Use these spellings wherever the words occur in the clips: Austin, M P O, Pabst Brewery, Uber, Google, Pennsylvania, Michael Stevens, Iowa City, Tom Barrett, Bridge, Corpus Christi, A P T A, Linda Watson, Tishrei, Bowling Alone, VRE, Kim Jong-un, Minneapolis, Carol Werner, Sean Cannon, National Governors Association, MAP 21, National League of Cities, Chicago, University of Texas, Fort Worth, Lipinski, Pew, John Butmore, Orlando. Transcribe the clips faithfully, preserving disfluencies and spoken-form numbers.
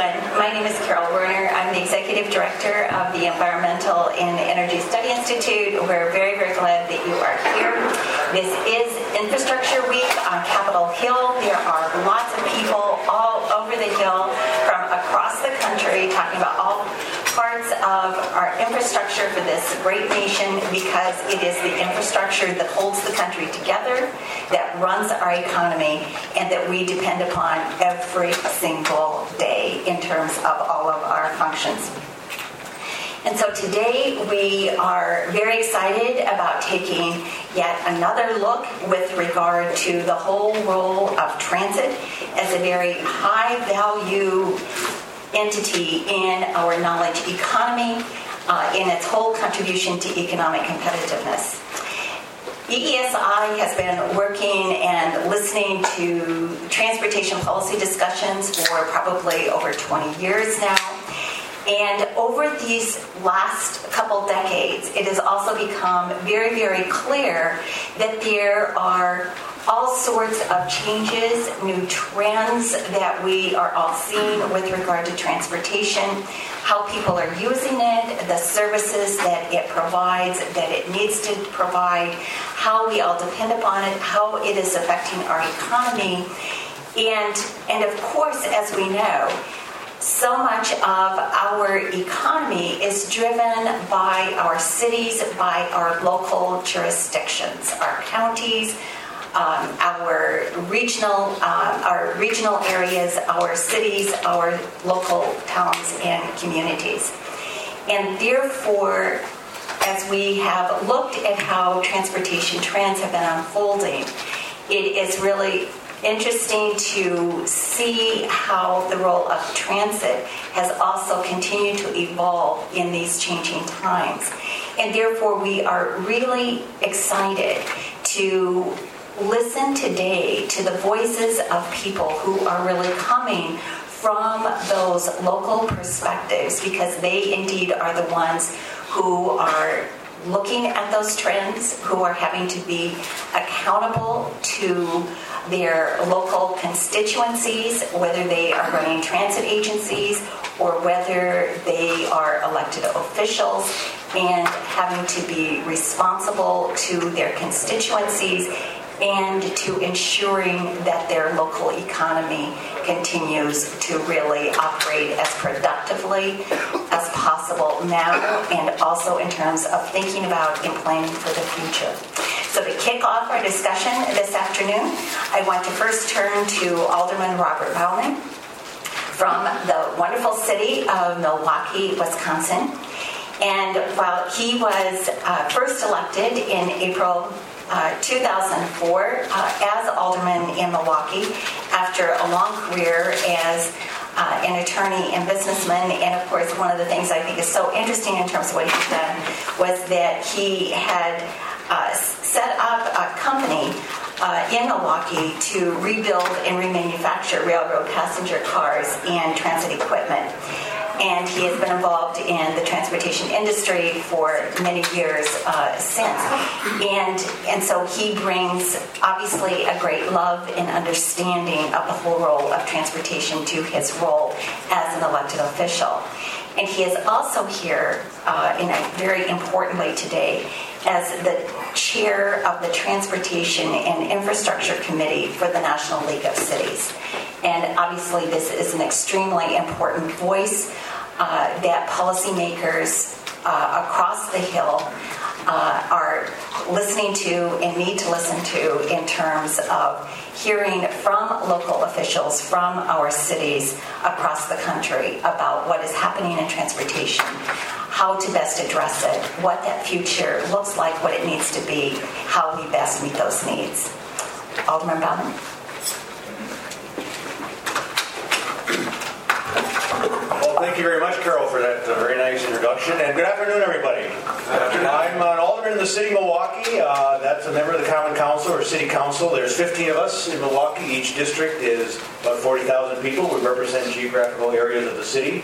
everyone. My name is Carol Werner. I'm the Executive Director of the Environmental and Energy Study Institute. We're very, very glad that you are here. This is Infrastructure Week on Capitol Hill. There are lots of people all over the hill from across the country talking about all parts of our infrastructure for this great nation, because it is the infrastructure that holds the country together, that runs our economy, and that we depend upon every single day in terms of all of our functions. And so today we are very excited about taking yet another look with regard to the whole role of transit as a very high-value entity in our knowledge economy, uh, in its whole contribution to economic competitiveness. E E S I has been working and listening to transportation policy discussions for probably over twenty years now. And over these last couple decades, it has also become very, very clear that there are all sorts of changes, new trends that we are all seeing with regard to transportation, how people are using it, the services that it provides, that it needs to provide, how we all depend upon it, how it is affecting our economy. And, and of course, as we know, so much of our economy is driven by our cities, by our local jurisdictions, our counties, Um, our regional, uh, our regional areas, our cities, our local towns and communities. And therefore, as we have looked at how transportation trends have been unfolding, it is really interesting to see how the role of transit has also continued to evolve in these changing times. And therefore, we are really excited to listen today to the voices of people who are really coming from those local perspectives, because they indeed are the ones who are looking at those trends, who are having to be accountable to their local constituencies, whether they are running transit agencies or whether they are elected officials, and having to be responsible to their constituencies and to ensuring that their local economy continues to really operate as productively as possible now, and also in terms of thinking about and planning for the future. So to kick off our discussion this afternoon, I want to first turn to Alderman Robert Bowman from the wonderful city of Milwaukee, Wisconsin. And while he was uh, first elected in April Uh, two thousand four uh, as alderman in Milwaukee, after a long career as uh, an attorney and businessman. And of course, one of the things I think is so interesting in terms of what he's done was that he had uh, set up a company uh, in Milwaukee to rebuild and remanufacture railroad passenger cars and transit equipment. And he has been involved in the transportation industry for many years uh, since. And and so he brings, obviously, a great love and understanding of the whole role of transportation to his role as an elected official. And he is also here, uh, in a very important way today, as the chair of the Transportation and Infrastructure Committee for the National League of Cities. And obviously this is an extremely important voice uh, that policymakers uh, across the Hill uh, are listening to and need to listen to in terms of hearing from local officials from our cities across the country about what is happening in transportation, how to best address it, what that future looks like, what it needs to be, how we best meet those needs. Alderman Bowman. Well, thank you very much, Carol, for that uh, very nice introduction, and good afternoon, everybody. Good afternoon. I'm an alderman in the city of Milwaukee. Uh, that's a member of the Common Council or City Council. There's fifteen of us in Milwaukee. Each district is about forty thousand people. We represent geographical areas of the city.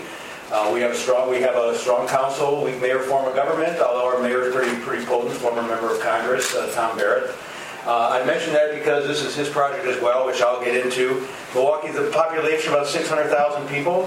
Uh, we have a strong we have a strong council. We mayor form of government, although our mayor is pretty pretty potent, former member of Congress, uh, Tom Barrett. Uh, I mention that because this is his project as well, which I'll get into. Milwaukee is a population of about six hundred thousand people.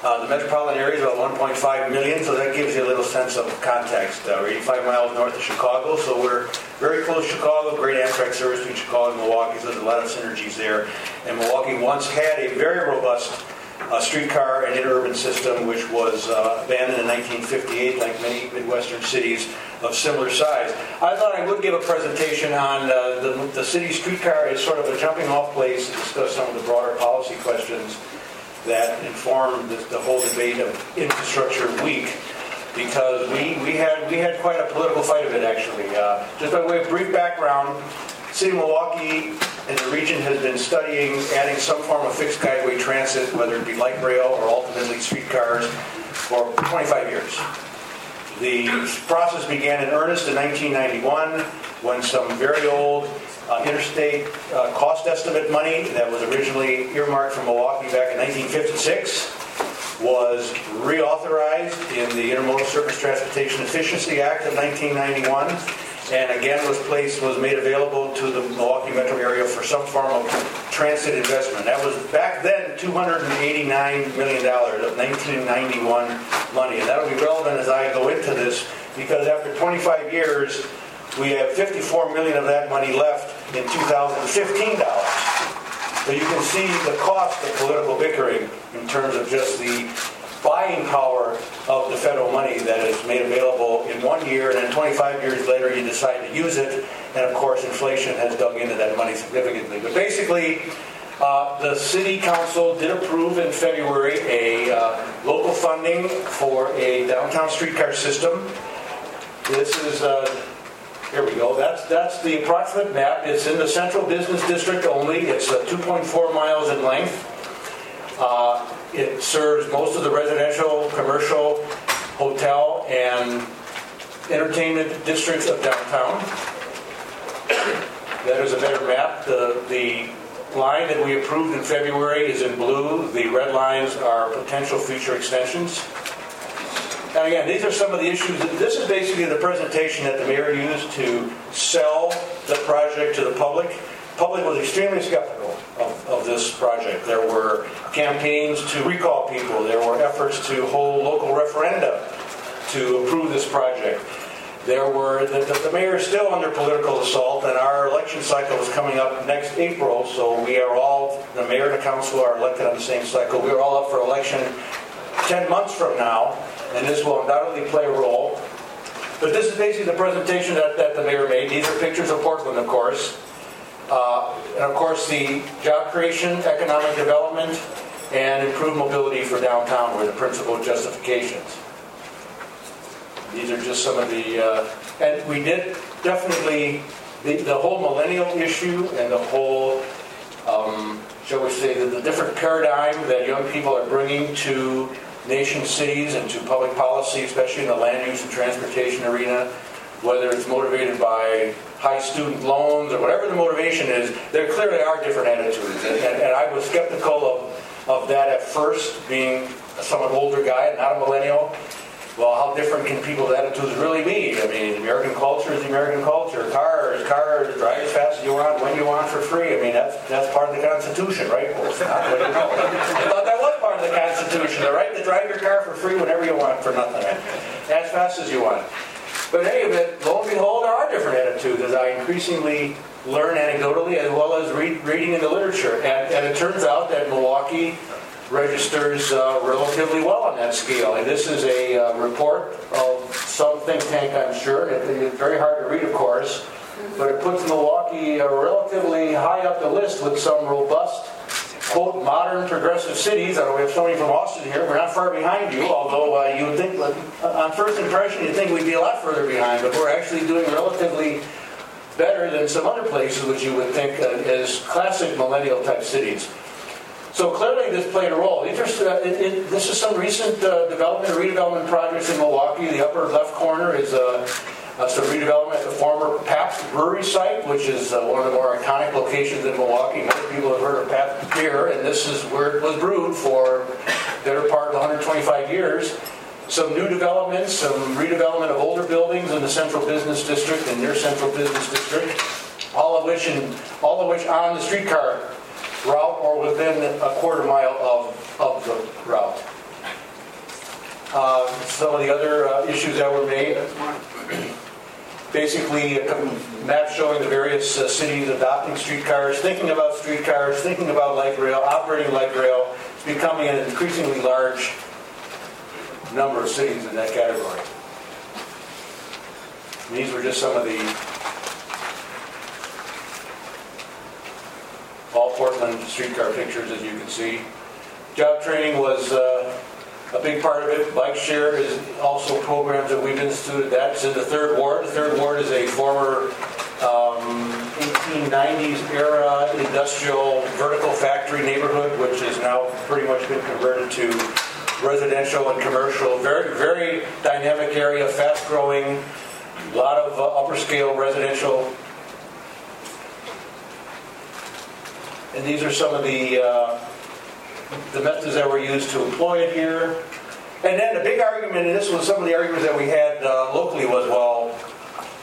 Uh, the metropolitan area is about one point five million, so that gives you a little sense of context. Uh, we're eighty-five miles north of Chicago, so we're very close to Chicago, great Amtrak service between Chicago and Milwaukee, so there's a lot of synergies there. And Milwaukee once had a very robust uh, streetcar and interurban system, which was uh, abandoned in nineteen fifty-eight, like many Midwestern cities of similar size. I thought I would give a presentation on uh, the, the city streetcar as sort of a jumping-off place to discuss some of the broader policy questions that informed the, the whole debate of Infrastructure Week, because we, we had we had quite a political fight of it, actually. Uh, just by way of brief background, City of Milwaukee and the region has been studying adding some form of fixed guideway transit, whether it be light rail or ultimately streetcars, for twenty-five years. The process began in earnest in nineteen ninety-one when some very old Uh, interstate uh, cost estimate money that was originally earmarked for Milwaukee back in nineteen fifty-six was reauthorized in the Intermodal Surface Transportation Efficiency Act of nineteen ninety-one, and again was placed was made available to the Milwaukee metro area for some form of transit investment. That was back then two hundred eighty-nine million dollars of nineteen ninety-one money, and that will be relevant as I go into this, because after twenty-five years, we have fifty-four million dollars of that money left in two thousand fifteen dollars. So you can see the cost of political bickering in terms of just the buying power of the federal money that is made available in one year, and then twenty-five years later you decide to use it, and of course inflation has dug into that money significantly. But basically, uh, the City Council did approve in February a uh, local funding for a downtown streetcar system. This is... Uh, Here we go. That's that's the approximate map. It's in the central business district only. It's uh, two point four miles in length. Uh, it serves most of the residential, commercial, hotel, and entertainment districts of downtown. That is a better map. The, the line that we approved in February is in blue. The red lines are potential future extensions. And again, these are some of the issues. This is basically the presentation that the mayor used to sell the project to the public. The public was extremely skeptical of, of this project. There were campaigns to recall people. There were efforts to hold local referenda to approve this project. There were the, the, the mayor is still under political assault, and our election cycle is coming up next April, so we are all, the mayor and the council are elected on the same cycle. We are all up for election ten months from now, and this will undoubtedly play a role. But this is basically the presentation that, that the mayor made. These are pictures of Portland, of course. Uh, and of course, the job creation, economic development, and improved mobility for downtown were the principal justifications. These are just some of the, uh, and we did definitely, the, the whole millennial issue and the whole, um, shall we say, the, the different paradigm that young people are bringing to nation cities and to public policy, especially in the land use and transportation arena, whether it's motivated by high student loans or whatever the motivation is, there clearly are different attitudes. And, and, and I was skeptical of, of that at first, being a somewhat older guy, not a millennial. Well, how different can people's attitudes really be? I mean, American culture is the American culture. Cars, cars, drive as fast as you want, when you want, for free. I mean, that's that's part of the Constitution, right? Well, it's not what you know. I thought that was part of the Constitution, the right to drive your car for free whenever you want, for nothing, as fast as you want. But hey, but lo and behold, there are different attitudes, as I increasingly learn anecdotally, as well as read, reading in the literature. And, and it turns out that Milwaukee registers uh, relatively well on that scale. And this is a uh, report of some think tank, I'm sure. It, it's very hard to read, of course, but it puts Milwaukee uh, relatively high up the list with some robust, quote, modern progressive cities. I know we have somebody from Austin here. We're not far behind you, although uh, you would think, uh, on first impression, you'd think we'd be a lot further behind, but we're actually doing relatively better than some other places, which you would think uh, as classic millennial-type cities. So clearly this played a role. Interest, uh, it, it, this is some recent uh, development, redevelopment projects in Milwaukee. The upper left corner is uh, uh, some redevelopment at the former Pabst Brewery site, which is uh, one of the more iconic locations in Milwaukee. Many people have heard of Pabst beer, and this is where it was brewed for the better part of one hundred twenty-five years. Some new developments, some redevelopment of older buildings in the central business district and near central business district, all of which, in, all of which on the streetcar route or within a quarter mile of, of the route. uh, some of the other uh, issues that were made. Basically, a map showing the various uh, cities adopting streetcars, thinking about streetcars, thinking about light rail, operating light rail. It's becoming an increasingly large number of cities in that category. And these were just some of the all Portland streetcar pictures, as you can see. Job training was uh, a big part of it. Bike share is also programs that we've instituted. That's in the third ward. The third ward is a former um, eighteen nineties era industrial vertical factory neighborhood, which has now pretty much been converted to residential and commercial. Very, very dynamic area, fast growing. A lot of uh, upper scale residential. And these are some of the uh, the methods that were used to employ it here. And then the big argument, and this was some of the arguments that we had uh, locally, was, well,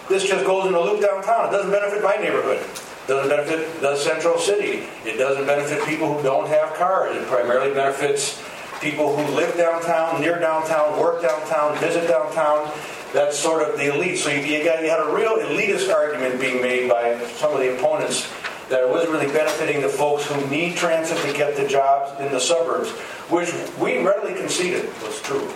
this just goes in a loop downtown. It doesn't benefit my neighborhood. It doesn't benefit the central city. It doesn't benefit people who don't have cars. It primarily benefits people who live downtown, near downtown, work downtown, visit downtown. That's sort of the elite. So you, you, got, you had a real elitist argument being made by some of the opponents that it wasn't really benefiting the folks who need transit to get the jobs in the suburbs, which we readily conceded was true.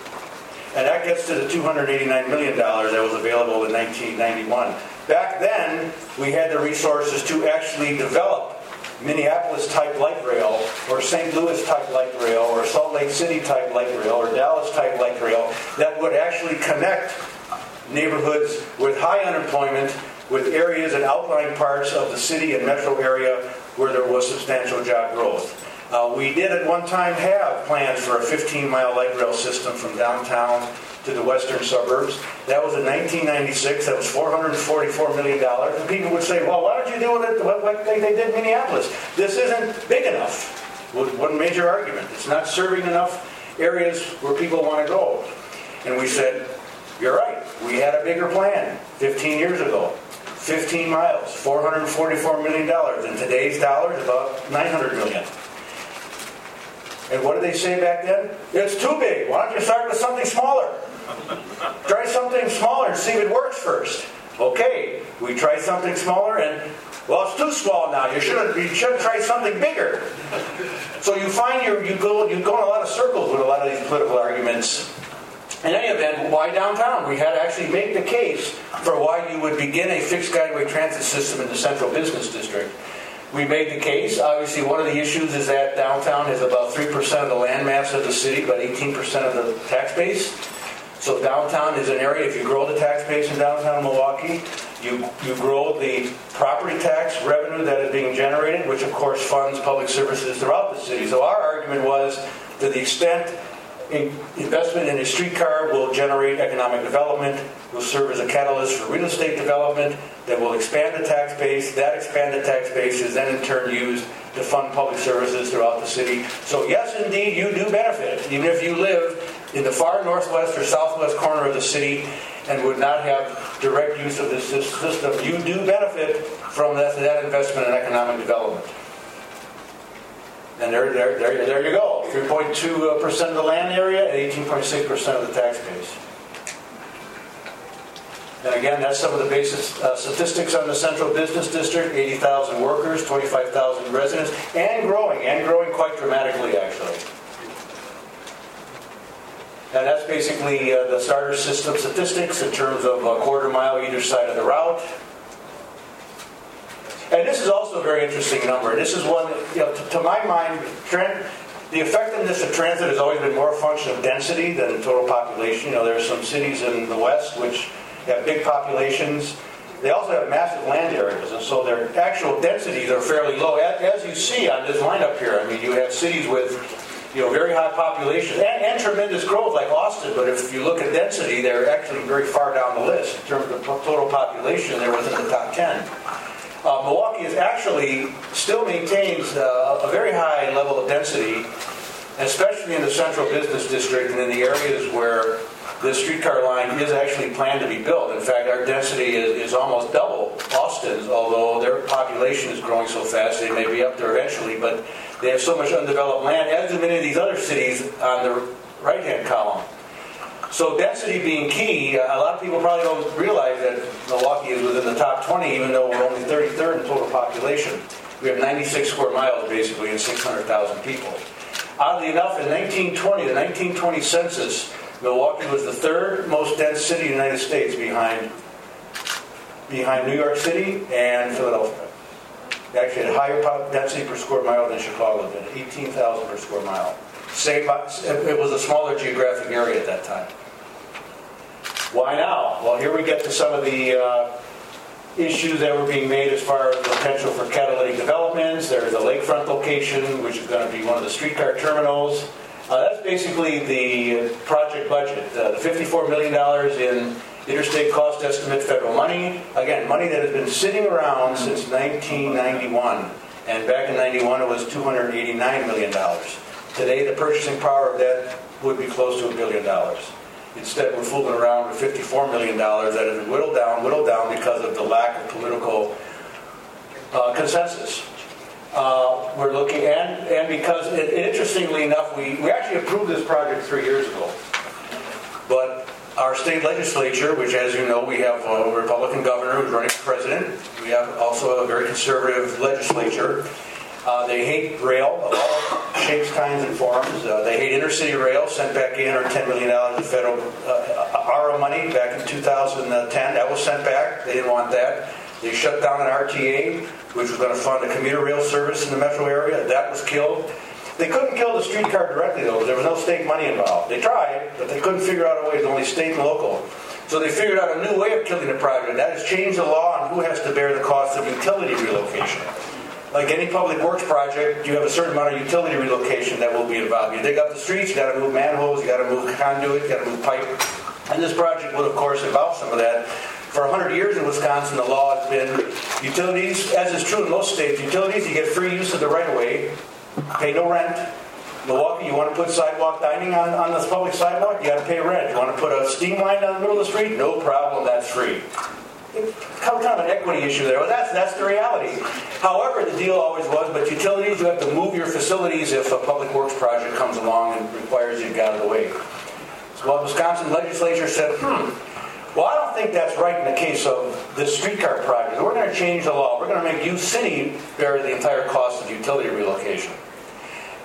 And that gets to the two hundred eighty-nine million dollars that was available in nineteen ninety-one. Back then, we had the resources to actually develop Minneapolis-type light rail, or Saint Louis-type light rail, or Salt Lake City-type light rail, or Dallas-type light rail, that would actually connect neighborhoods with high unemployment with areas and outlying parts of the city and metro area where there was substantial job growth. Uh, we did at one time have plans for a fifteen-mile light rail system from downtown to the western suburbs. That was in nineteen ninety-six. That was four hundred forty-four million dollars. And people would say, well, why don't you do it like they did in Minneapolis? This isn't big enough, was one major argument. It's not serving enough areas where people want to go. And we said, you're right. We had a bigger plan fifteen years ago. fifteen miles, four hundred forty-four million dollars. In today's dollars, about nine hundred million dollars. And what did they say back then? It's too big. Why don't you start with something smaller? Try something smaller and see if it works first. Okay, we tried something smaller and, well, it's too small now. You should have you should have tried something bigger. So you find you're, you go you go in a lot of circles with a lot of these political arguments. In any event, why downtown? We had to actually make the case for why you would begin a fixed guideway transit system in the central business district. We made the case. Obviously, one of the issues is that downtown is about three percent of the landmass of the city, but eighteen percent of the tax base. So downtown is an area, if you grow the tax base in downtown Milwaukee, you, you grow the property tax revenue that is being generated, which of course funds public services throughout the city. So our argument was, to the extent investment in a streetcar will generate economic development, will serve as a catalyst for real estate development that will expand the tax base. That expanded tax base is then in turn used to fund public services throughout the city. So yes, indeed, you do benefit, even if you live in the far northwest or southwest corner of the city and would not have direct use of this system. You do benefit from that, that investment in economic development. And there, there, there, there you go. three point two percent of the land area and eighteen point six percent of the tax base. And again, that's some of the basis uh, statistics on the central business district: eighty thousand workers, twenty-five thousand residents, and growing, and growing quite dramatically, actually. And that's basically uh, the starter system statistics in terms of a quarter mile either side of the route. And this is also a very interesting number. This is one, you know, to, to my mind, trend, the effectiveness of transit has always been more a function of density than total population. You know, there are some cities in the West which have big populations. They also have massive land areas, and so their actual densities are fairly low. As, as you see on this lineup here, I mean, you have cities with, you know, very high populations and, and tremendous growth, like Austin. But if you look at density, they're actually very far down the list in terms of total population. They're within the top ten. Uh, Milwaukee is actually still maintains uh, a very high level of density, especially in the central business district and in the areas where this streetcar line is actually planned to be built. In fact, our density is, is almost double Austin's, although their population is growing so fast they may be up there eventually, but they have so much undeveloped land, as do many of these other cities on the right-hand column. So density being key, a lot of people probably don't realize that Milwaukee is within the top twenty, even though we're only thirty-third in total population. We have ninety-six square miles, basically, and six hundred thousand people. Oddly enough, in nineteen twenty, the nineteen twenty census, Milwaukee was the third most dense city in the United States behind, behind New York City and Philadelphia. They actually had higher pop density per square mile than Chicago did, eighteen thousand per square mile. Same, it was a smaller geographic area at that time. Why now? Well, here we get to some of the uh, issues that were being made as far as the potential for catalytic developments. There's a lakefront location, which is going to be one of the streetcar terminals. Uh, that's basically the project budget, uh, the fifty-four million dollars in interstate cost estimate federal money. Again, money that has been sitting around since nineteen ninety-one. And back in ninety-one, it was two hundred eighty-nine million dollars. Today, the purchasing power of that would be close to a billion dollars. Instead, we're fooling around with fifty-four million dollars that has been whittled down, whittled down because of the lack of political uh, consensus. Uh, we're looking, and, and because, it, interestingly enough, we, we actually approved this project three years ago. But our state legislature, which, as you know, we have a Republican governor who's running for president. We have also a very conservative legislature. Uh, they hate rail of all shapes, kinds, and forms. Uh, they hate intercity rail, sent back eight hundred ten million dollars of federal uh, A R A money back in two thousand ten. That was sent back. They didn't want that. They shut down an R T A, which was going to fund a commuter rail service in the metro area. That was killed. They couldn't kill the streetcar directly, though. There was no state money involved. They tried, but they couldn't figure out a way. It was only state and local. So they figured out a new way of killing the project. That is change the law on who has to bear the cost of utility relocation. Like any public works project, you have a certain amount of utility relocation that will be involved. You dig up the streets, you got to move manholes, you got to move conduit, you got to move pipe. And this project would, of course, involve some of that. For one hundred years in Wisconsin, the law has been utilities, as is true in most states, utilities, you get free use of the right-of-way, pay no rent. Milwaukee, you want to put sidewalk dining on, on this public sidewalk, you got to pay rent. You want to put a steam line down the middle of the street, no problem, that's free. Kind of an equity issue there. Well, that's that's the reality. However, the deal always was, but utilities, you have to move your facilities if a public works project comes along and requires you to get out of the way. So well, the Wisconsin legislature said, hmm, well, I don't think that's right in the case of this streetcar project. We're going to change the law. We're going to make you, city, bear the entire cost of utility relocation.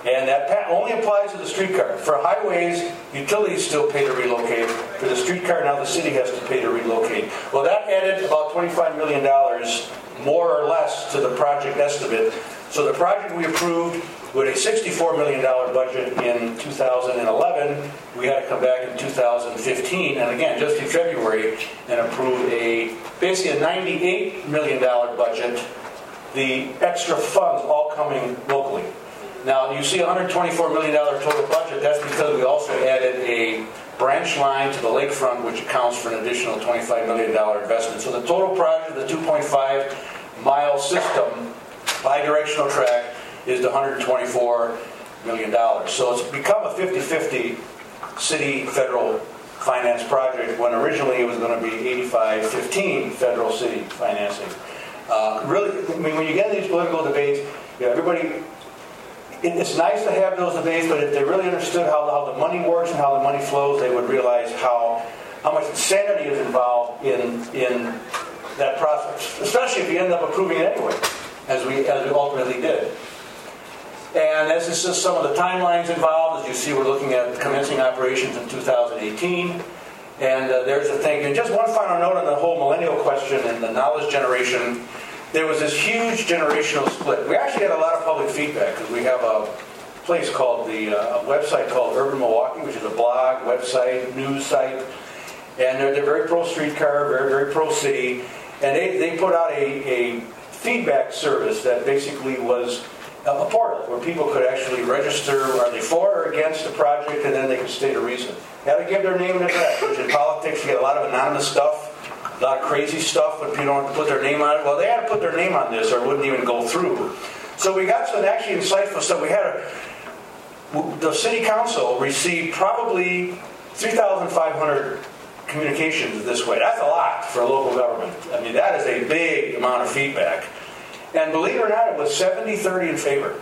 And that only applies to the streetcar. For highways, utilities still pay to relocate. For the streetcar, now the city has to pay to relocate. Well, that added about twenty-five million dollars, more or less, to the project estimate. So the project we approved with a sixty-four million dollars budget in two thousand eleven, we had to come back in two thousand fifteen, and again, just in February, and approve a basically a ninety-eight million dollars budget, the extra funds all coming locally. Now, you see one hundred twenty-four million dollars total budget. That's because we also added a branch line to the lakefront, which accounts for an additional twenty-five million dollars investment. So the total project, the two point five mile system, bidirectional track, is the one hundred twenty-four million dollars. So it's become a fifty-fifty city-federal finance project when originally it was going to be eighty-five fifteen federal city financing. Uh, really, I mean, when you get into these political debates, you know, everybody... It's nice to have those debates, but if they really understood how, how the money works and how the money flows, they would realize how how much insanity is involved in in that process, especially if you end up approving it anyway, as we as we ultimately did. And this is just some of the timelines involved. As you see, we're looking at commencing operations in two thousand eighteen. And uh, there's a thing. And just one final note on the whole millennial question and the knowledge generation. There was this huge generational split. We actually had a lot of public feedback because we have a place called the uh, a website called Urban Milwaukee, which is a blog, website, news site, and they're, they're very pro streetcar, very very pro city, and they, they put out a, a feedback service that basically was a portal where people could actually register are they for or against the project, and then they could state a reason. They had to give their name and address, which in politics you get a lot of anonymous stuff. A lot of crazy stuff, but people don't have to put their name on it. Well, they had to put their name on this or it wouldn't even go through. So we got some actually insightful stuff. We had a, the city council received probably three thousand five hundred communications this way. That's a lot for a local government. I mean, that is a big amount of feedback. And believe it or not, it was seventy thirty in favor.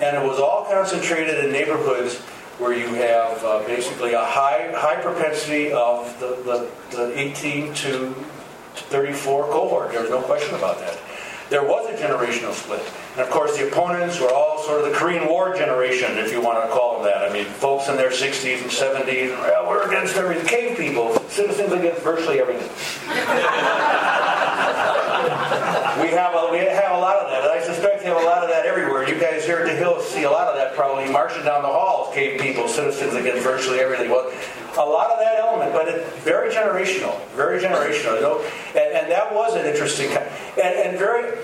And it was all concentrated in neighborhoods where you have uh, basically a high high propensity of the, the, the eighteen to thirty-four cohort. There's no question about that. There was a generational split. And of course, the opponents were all sort of the Korean War generation, if you want to call them that. I mean, folks in their sixties and seventies, and, well, we're against everything. Cave people, citizens against virtually everything. we, have a, we have a lot of that. I suspect you have a lot of that everywhere. You guys here at the Hill see a lot of that probably marching down the halls, cave people, citizens against virtually everything. Well, a lot of that element, but it's very generational, very generational. You know? and, and that was an interesting, and, and very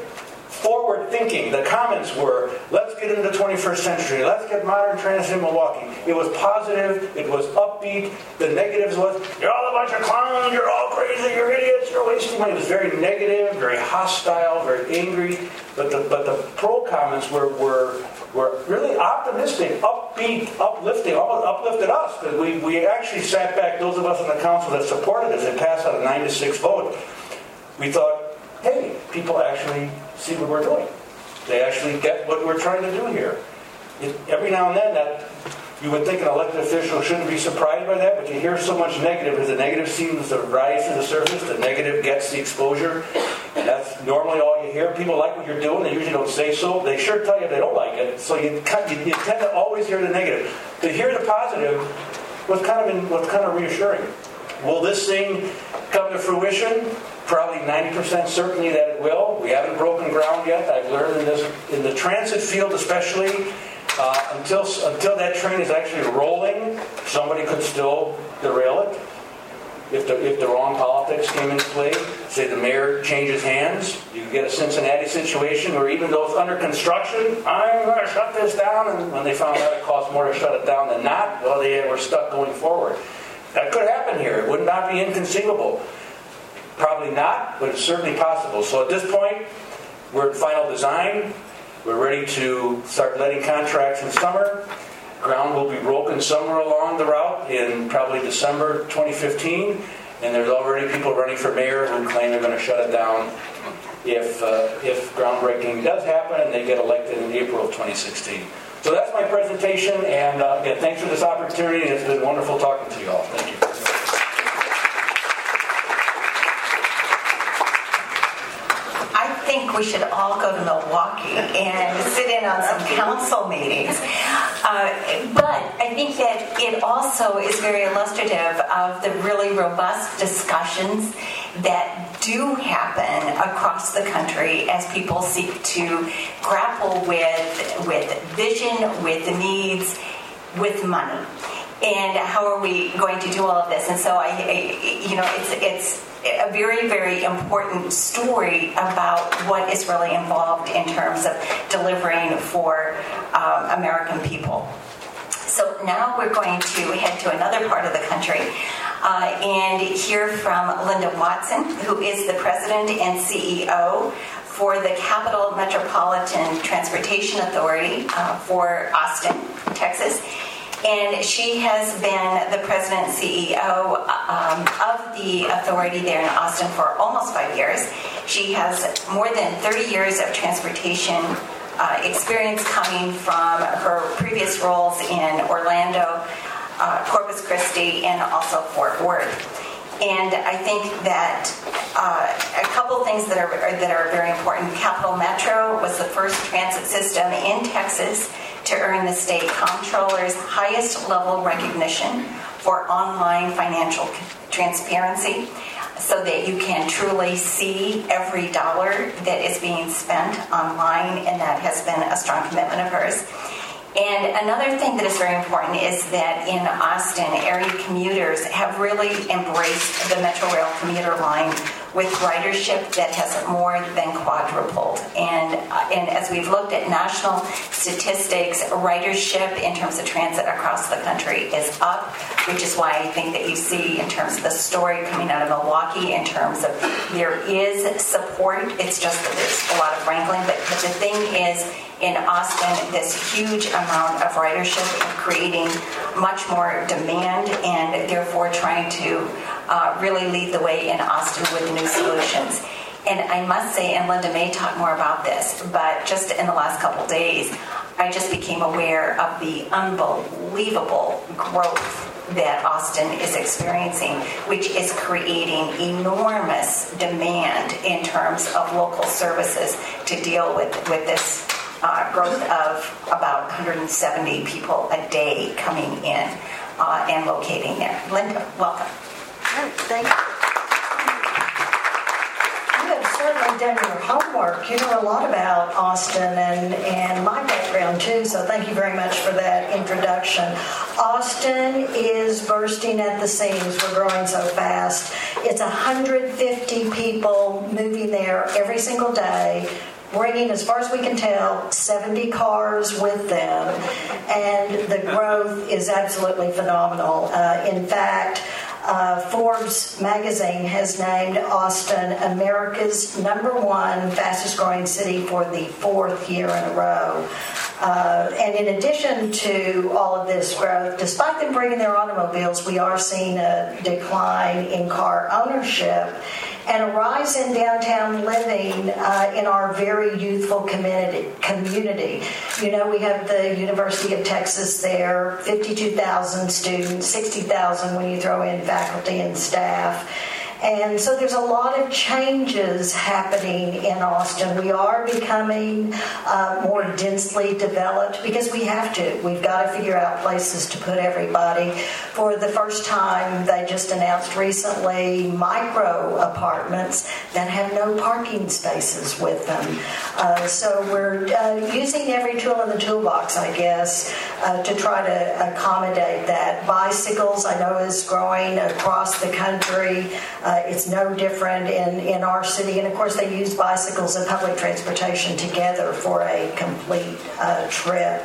forward thinking. The comments were, let's get into the twenty-first century, let's get modern transit in Milwaukee. It was positive, it was upbeat. The negatives was, you're all a bunch of clowns, you're all crazy, you're idiots, you're wasting money. It was very negative, very hostile, very angry. But the, but the pro comments were, were were really optimistic, upbeat, uplifting, almost uplifted us, because we, we actually sat back, those of us on the council that supported us, it passed on a nine to six vote. We thought, hey, people actually see what we're doing. They actually get what we're trying to do here. It, every now and then, that you would think an elected official shouldn't be surprised by that, but you hear so much negative, as the negative seems to rise to the surface, the negative gets the exposure. That's normally all you hear. People like what you're doing. They usually don't say so. They sure tell you they don't like it. So you, you, you tend to always hear the negative. To hear the positive was kind of in, was kind of reassuring. Will this thing come to fruition? Probably ninety percent certainty that it will. We haven't broken ground yet. I've learned in this in the transit field, especially. Uh, until until that train is actually rolling, somebody could still derail it. If the if the wrong politics came into play, say the mayor changes hands, you get a Cincinnati situation where even though it's under construction, I'm going to shut this down, and when they found out it cost more to shut it down than not, well, they were stuck going forward. That could happen here. It would not be inconceivable. Probably not, but it's certainly possible. So at this point, we're in final design. We're ready to start letting contracts in summer. Ground will be broken somewhere along the route in probably December twenty fifteen, and there's already people running for mayor who claim they're going to shut it down if uh, if groundbreaking does happen and they get elected in April of twenty sixteen. So that's my presentation, and uh, again, thanks for this opportunity, and it's been wonderful talking to you all. Thank you. I think we should all go to Milwaukee and sit in on some council meetings. Uh, but I think that it also is very illustrative of the really robust discussions that do happen across the country as people seek to grapple with, with vision, with needs, with money. And how are we going to do all of this? And so I, I you know, it's it's a very, very important story about what is really involved in terms of delivering for um, American people. So now we're going to head to another part of the country uh, and hear from Linda Watson, who is the president and C E O for the Capital Metropolitan Transportation Authority uh, for Austin, Texas. And she has been the president and C E O um, of the authority there in Austin for almost five years. She has more than thirty years of transportation uh, experience coming from her previous roles in Orlando, uh, Corpus Christi, and also Fort Worth. And I think that uh, a couple things that are, that are very important. Capital Metro was the first transit system in Texas to earn the state comptroller's highest level recognition for online financial transparency, so that you can truly see every dollar that is being spent online, and that has been a strong commitment of hers. And another thing that is very important is that in Austin, area commuters have really embraced the Metro Rail commuter line with ridership that has more than quadrupled. And, and as we've looked at national statistics, ridership in terms of transit across the country is up, which is why I think that you see in terms of the story coming out of Milwaukee, in terms of there is support. It's just that there's a lot of wrangling. But, but the thing is, in Austin, this huge amount of ridership and creating much more demand, and therefore trying to uh, really lead the way in Austin with new solutions. And I must say, and Linda may talk more about this, but just in the last couple days, I just became aware of the unbelievable growth that Austin is experiencing, which is creating enormous demand in terms of local services to deal with, with this uh, growth of about one hundred seventy people a day coming in uh, and locating there. Linda, welcome. Right, thank you. Certainly done your homework. You know a lot about Austin and, and my background too, so thank you very much for that introduction. Austin is bursting at the seams. We're growing so fast. It's one hundred fifty people moving there every single day, bringing, as far as we can tell, seventy cars with them, and the growth is absolutely phenomenal. Uh, in fact, Uh, Forbes magazine has named Austin America's number one fastest growing city for the fourth year in a row. Uh, and in addition to all of this growth, despite them bringing their automobiles, we are seeing a decline in car ownership and a rise in downtown living uh, in our very youthful community. community. You know, we have the University of Texas there, fifty-two thousand students, sixty thousand when you throw in faculty and staff. And so there's a lot of changes happening in Austin. We are becoming uh, more densely developed because we have to. We've got to figure out places to put everybody. For the first time, they just announced recently micro apartments that have no parking spaces with them. Uh, so we're uh, using every tool in the toolbox, I guess, uh, to try to accommodate that. Bicycles, I know, is growing across the country. Uh, it's no different in, in our city. And, of course, they use bicycles and public transportation together for a complete uh, trip.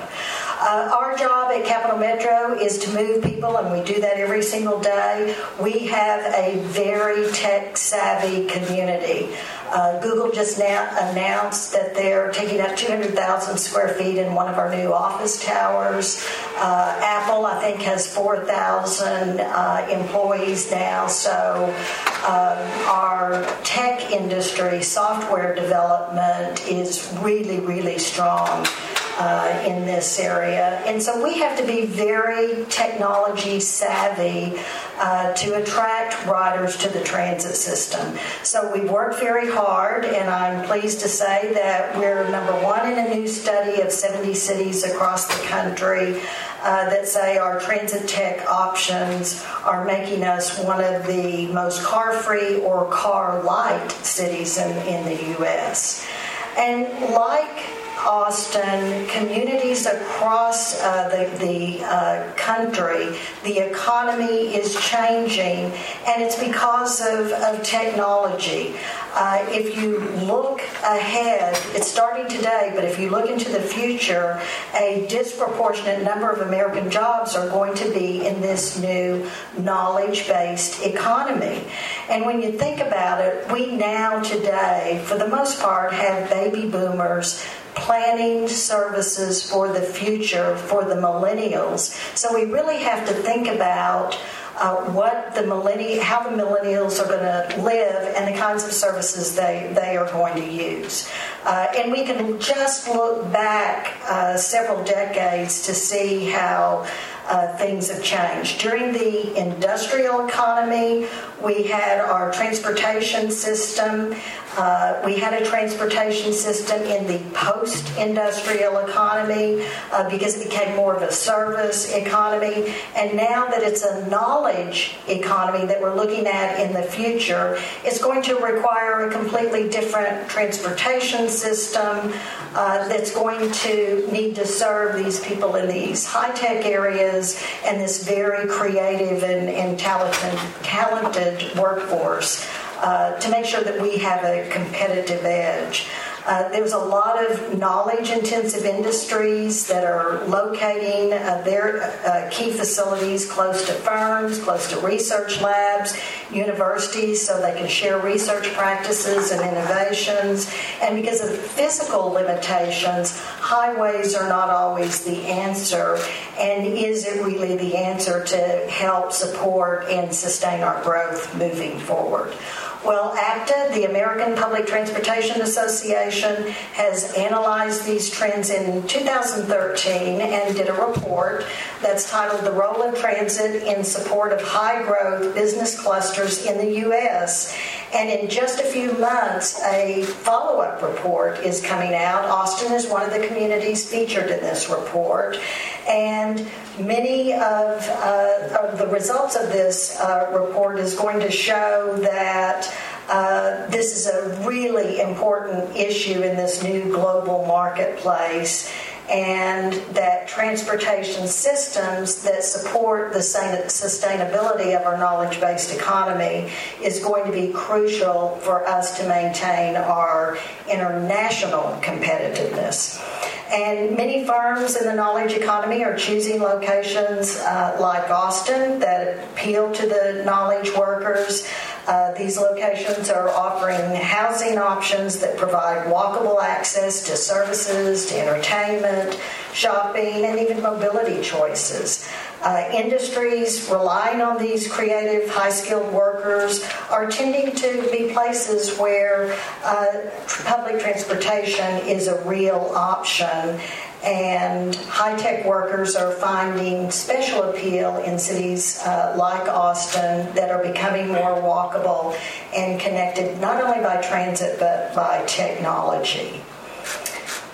Uh, our job at Capital Metro is to move people, and we do that every single day. We have a very tech-savvy community. Uh, Google just now announced that they're taking up two hundred thousand square feet in one of our new office towers. Uh, Apple, I think, has four thousand uh, employees now. So um, our tech industry, software development, is really, really strong Uh, in this area. And so we have to be very technology savvy uh, to attract riders to the transit system. So we work very hard, and I'm pleased to say that we're number one in a new study of seventy cities across the country uh, that say our transit tech options are making us one of the most car-free or car-light cities in, in the U S And like Austin, communities across uh, the, the uh, country, the economy is changing, and it's because of, of technology. Uh, if you look ahead, it's starting today, but if you look into the future, a disproportionate number of American jobs are going to be in this new knowledge-based economy. And when you think about it, we now today, for the most part, have baby boomers planning services for the future, for the millennials. So we really have to think about uh, what the millenni- how the millennials are going to live and the kinds of services they, they are going to use. Uh, and we can just look back uh, several decades to see how Uh, things have changed. During the industrial economy, we had our transportation system. Uh, we had a transportation system in the post-industrial economy uh, because it became more of a service economy. And now that it's a knowledge economy that we're looking at in the future, it's going to require a completely different transportation system uh, that's going to need to serve these people in these high-tech areas and this very creative and, and talented, talented workforce uh, to make sure that we have a competitive edge. Uh, there's a lot of knowledge-intensive industries that are locating uh, their uh, key facilities close to firms, close to research labs, universities, so they can share research practices and innovations. And because of physical limitations, highways are not always the answer. And is it really the answer to help support and sustain our growth moving forward? Well, A P T A, the American Public Transportation Association, has analyzed these trends in two thousand thirteen and did a report that's titled The Role of Transit in Support of High Growth Business Clusters in the U S And in just a few months, a follow-up report is coming out. Austin is one of the communities featured in this report. And many of, uh, of the results of this uh, report is going to show that uh, this is a really important issue in this new global marketplace, and that transportation systems that support the sustainability of our knowledge-based economy is going to be crucial for us to maintain our international competitiveness. And many firms in the knowledge economy are choosing locations uh, like Austin that appeal to the knowledge workers. Uh, these locations are offering housing options that provide walkable access to services, to entertainment, shopping, and even mobility choices. Uh, industries relying on these creative, high-skilled workers are tending to be places where uh, public transportation is a real option, and high-tech workers are finding special appeal in cities uh, like Austin that are becoming more walkable and connected not only by transit but by technology.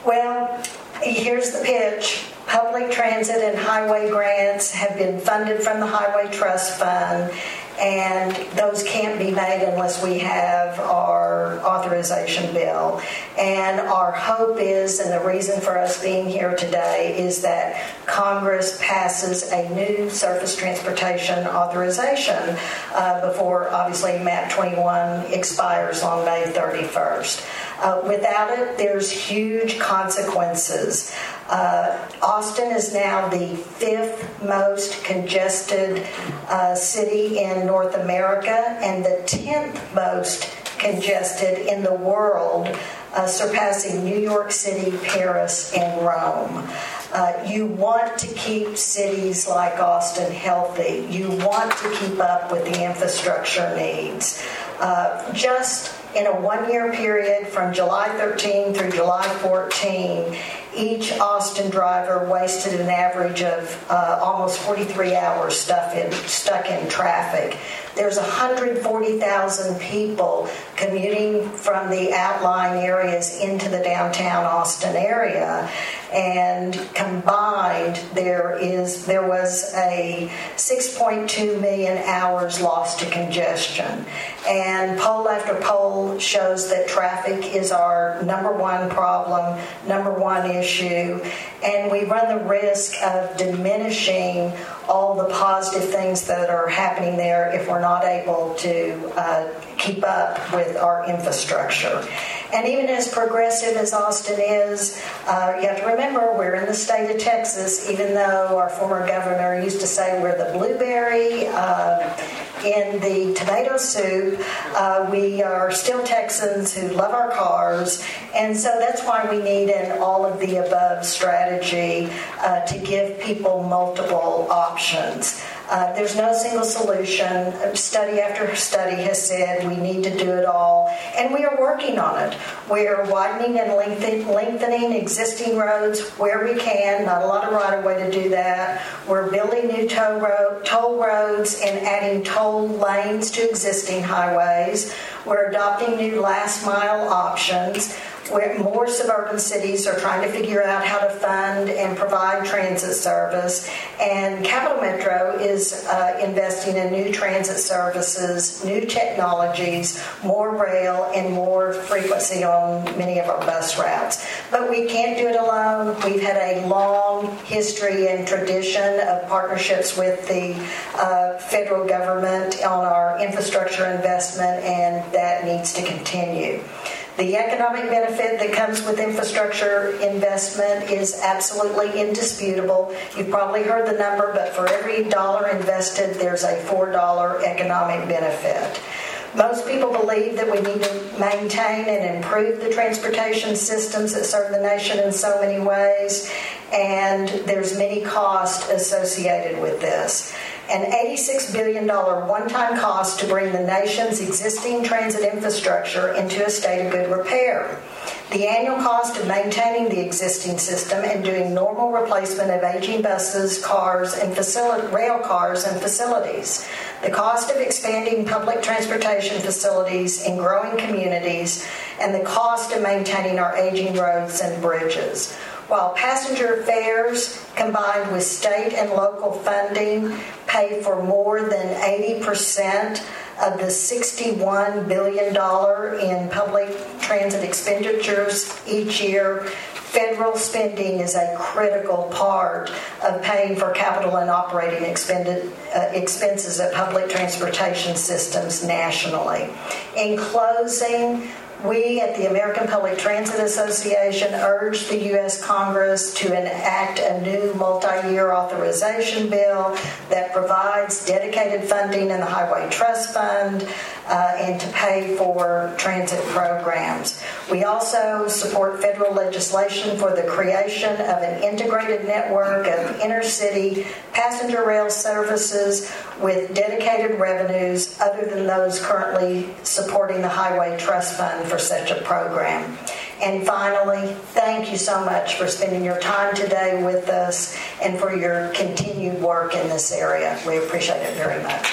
Well, here's the pitch. Public transit and highway grants have been funded from the Highway Trust Fund, and those can't be made unless we have our authorization bill. And our hope is, and the reason for us being here today, is that Congress passes a new surface transportation authorization uh, before, obviously, MAP twenty-one expires on May thirty-first. Uh, without it, there's huge consequences. Uh, Austin is now the fifth most congested uh, city in North America and the tenth most congested in the world, uh, surpassing New York City, Paris, and Rome. Uh, you want to keep cities like Austin healthy. You want to keep up with the infrastructure needs. Uh, just in a one-year period from July thirteenth through July fourteenth, each Austin driver wasted an average of uh, almost forty-three hours stuck in, stuck in traffic. There's one hundred forty thousand people commuting from the outlying areas into the downtown Austin area, and combined there is there was a six point two million hours lost to congestion. And poll after poll shows that traffic is our number one problem, number one issue, and we run the risk of diminishing all the positive things that are happening there if we're not able to uh, keep up with our infrastructure. And even as progressive as Austin is, uh, you have to remember we're in the state of Texas, even though our former governor used to say we're the blueberry uh, in the tomato soup. Uh, we are still Texans who love our cars, and so that's why we need an all-of-the-above strategy uh, to give people multiple options. Uh, there's no single solution. Study after study has said we need to do it all, and we are working on it. We are widening and lengthen, lengthening existing roads where we can. Not a lot of right-of-way to do that. We're building new toll, road, toll roads and adding toll lanes to existing highways. We're adopting new last-mile options. Where more suburban cities are trying to figure out how to fund and provide transit service, and Capital Metro is uh, investing in new transit services, new technologies, more rail, and more frequency on many of our bus routes. But we can't do it alone. We've had a long history and tradition of partnerships with the uh, federal government on our infrastructure investment, and that needs to continue. The economic benefit that comes with infrastructure investment is absolutely indisputable. You've probably heard the number, but for every dollar invested, there's a four dollars economic benefit. Most people believe that we need to maintain and improve the transportation systems that serve the nation in so many ways, and there's many costs associated with this. an eighty-six billion dollars one-time cost to bring the nation's existing transit infrastructure into a state of good repair. The annual cost of maintaining the existing system and doing normal replacement of aging buses, cars, and facility, rail cars and facilities. The cost of expanding public transportation facilities in growing communities, and the cost of maintaining our aging roads and bridges. While passenger fares, combined with state and local funding, pay for more than eighty percent of the sixty-one billion dollars in public transit expenditures each year, federal spending is a critical part of paying for capital and operating expended, uh, expenses of public transportation systems nationally. In closing, we at the American Public Transit Association urge the U S Congress to enact a new multi-year authorization bill that provides dedicated funding in the Highway Trust Fund uh, and to pay for transit programs. We also support federal legislation for the creation of an integrated network of inner-city passenger rail services with dedicated revenues other than those currently supporting the Highway Trust Fund for such a program. And finally, thank you so much for spending your time today with us and for your continued work in this area. We appreciate it very much.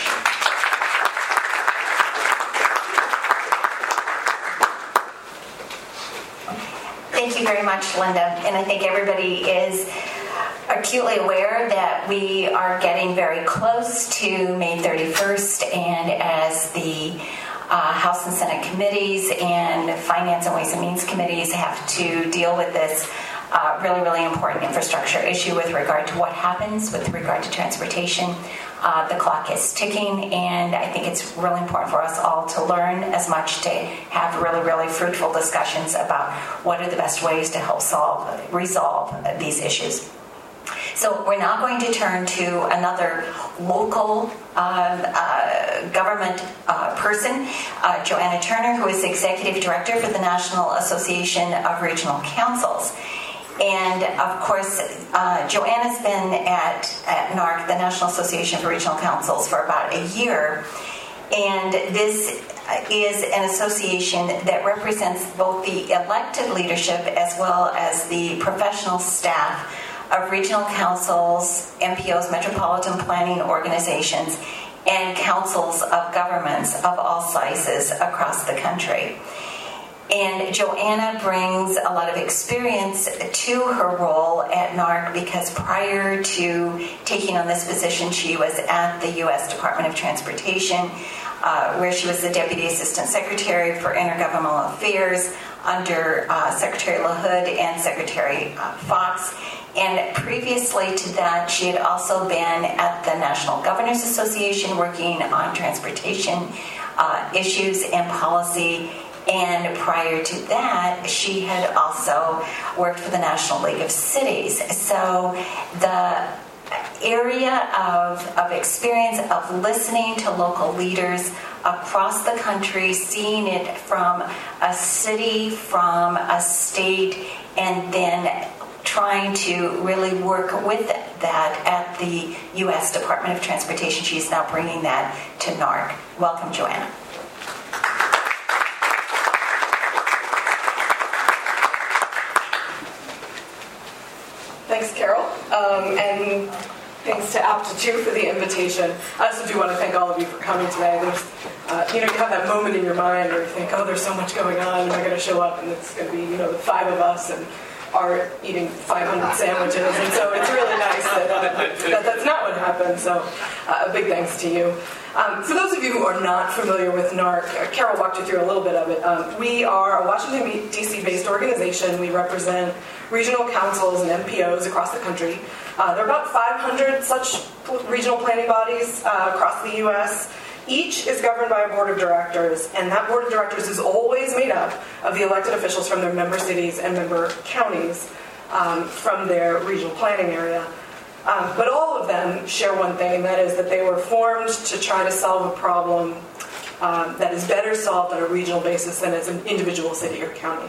Thank you very much, Linda. And I think everybody is acutely aware that we are getting very close to May thirty-first, and as the Uh, House and Senate committees and Finance and Ways and Means committees have to deal with this uh, really, really important infrastructure issue with regard to what happens with regard to transportation. Uh, the clock is ticking, and I think it's really important for us all to learn as much, to have really, really fruitful discussions about what are the best ways to help solve, resolve these issues. So we're now going to turn to another local uh, uh, government uh, person, uh, Joanna Turner, who is the Executive Director for the National Association of Regional Councils. And, of course, uh, Joanna's been at, at N A R C, the National Association for Regional Councils, for about a year. And this is an association that represents both the elected leadership as well as the professional staff of regional councils, M P Os, metropolitan planning organizations, and councils of governments of all sizes across the country. And Joanna brings a lot of experience to her role at N A R C because prior to taking on this position, she was at the U S Department of Transportation, uh, where she was the Deputy Assistant Secretary for Intergovernmental Affairs under uh, Secretary LaHood and Secretary uh, Fox. And previously to that, she had also been at the National Governors Association working on transportation uh, issues and policy. And prior to that, she had also worked for the National League of Cities. So the area of, of experience of listening to local leaders across the country, seeing it from a city, from a state, and then trying to really work with that at the U S Department of Transportation. She's now bringing that to N A R C. Welcome, Joanna. Thanks, Carol, um, and thanks to Aptitude for the invitation. I also do want to thank all of you for coming today. There's, uh, you know, you have that moment in your mind where you think, oh, there's so much going on, and I'm going to show up, and it's going to be, you know, the five of us, and are eating five hundred sandwiches, and so it's really nice that, uh, that that's not what happened, so uh, a big thanks to you. Um, for those of you who are not familiar with N A R C, Carol walked you through a little bit of it. Um, we are a Washington, D C based organization. We represent regional councils and M P Os across the country. Uh, there are about five hundred such regional planning bodies uh, across the U S Each is governed by a board of directors, and that board of directors is always made up of the elected officials from their member cities and member counties um, from their regional planning area. Um, but all of them share one thing, and that is that they were formed to try to solve a problem um, that is better solved on a regional basis than as an individual city or county.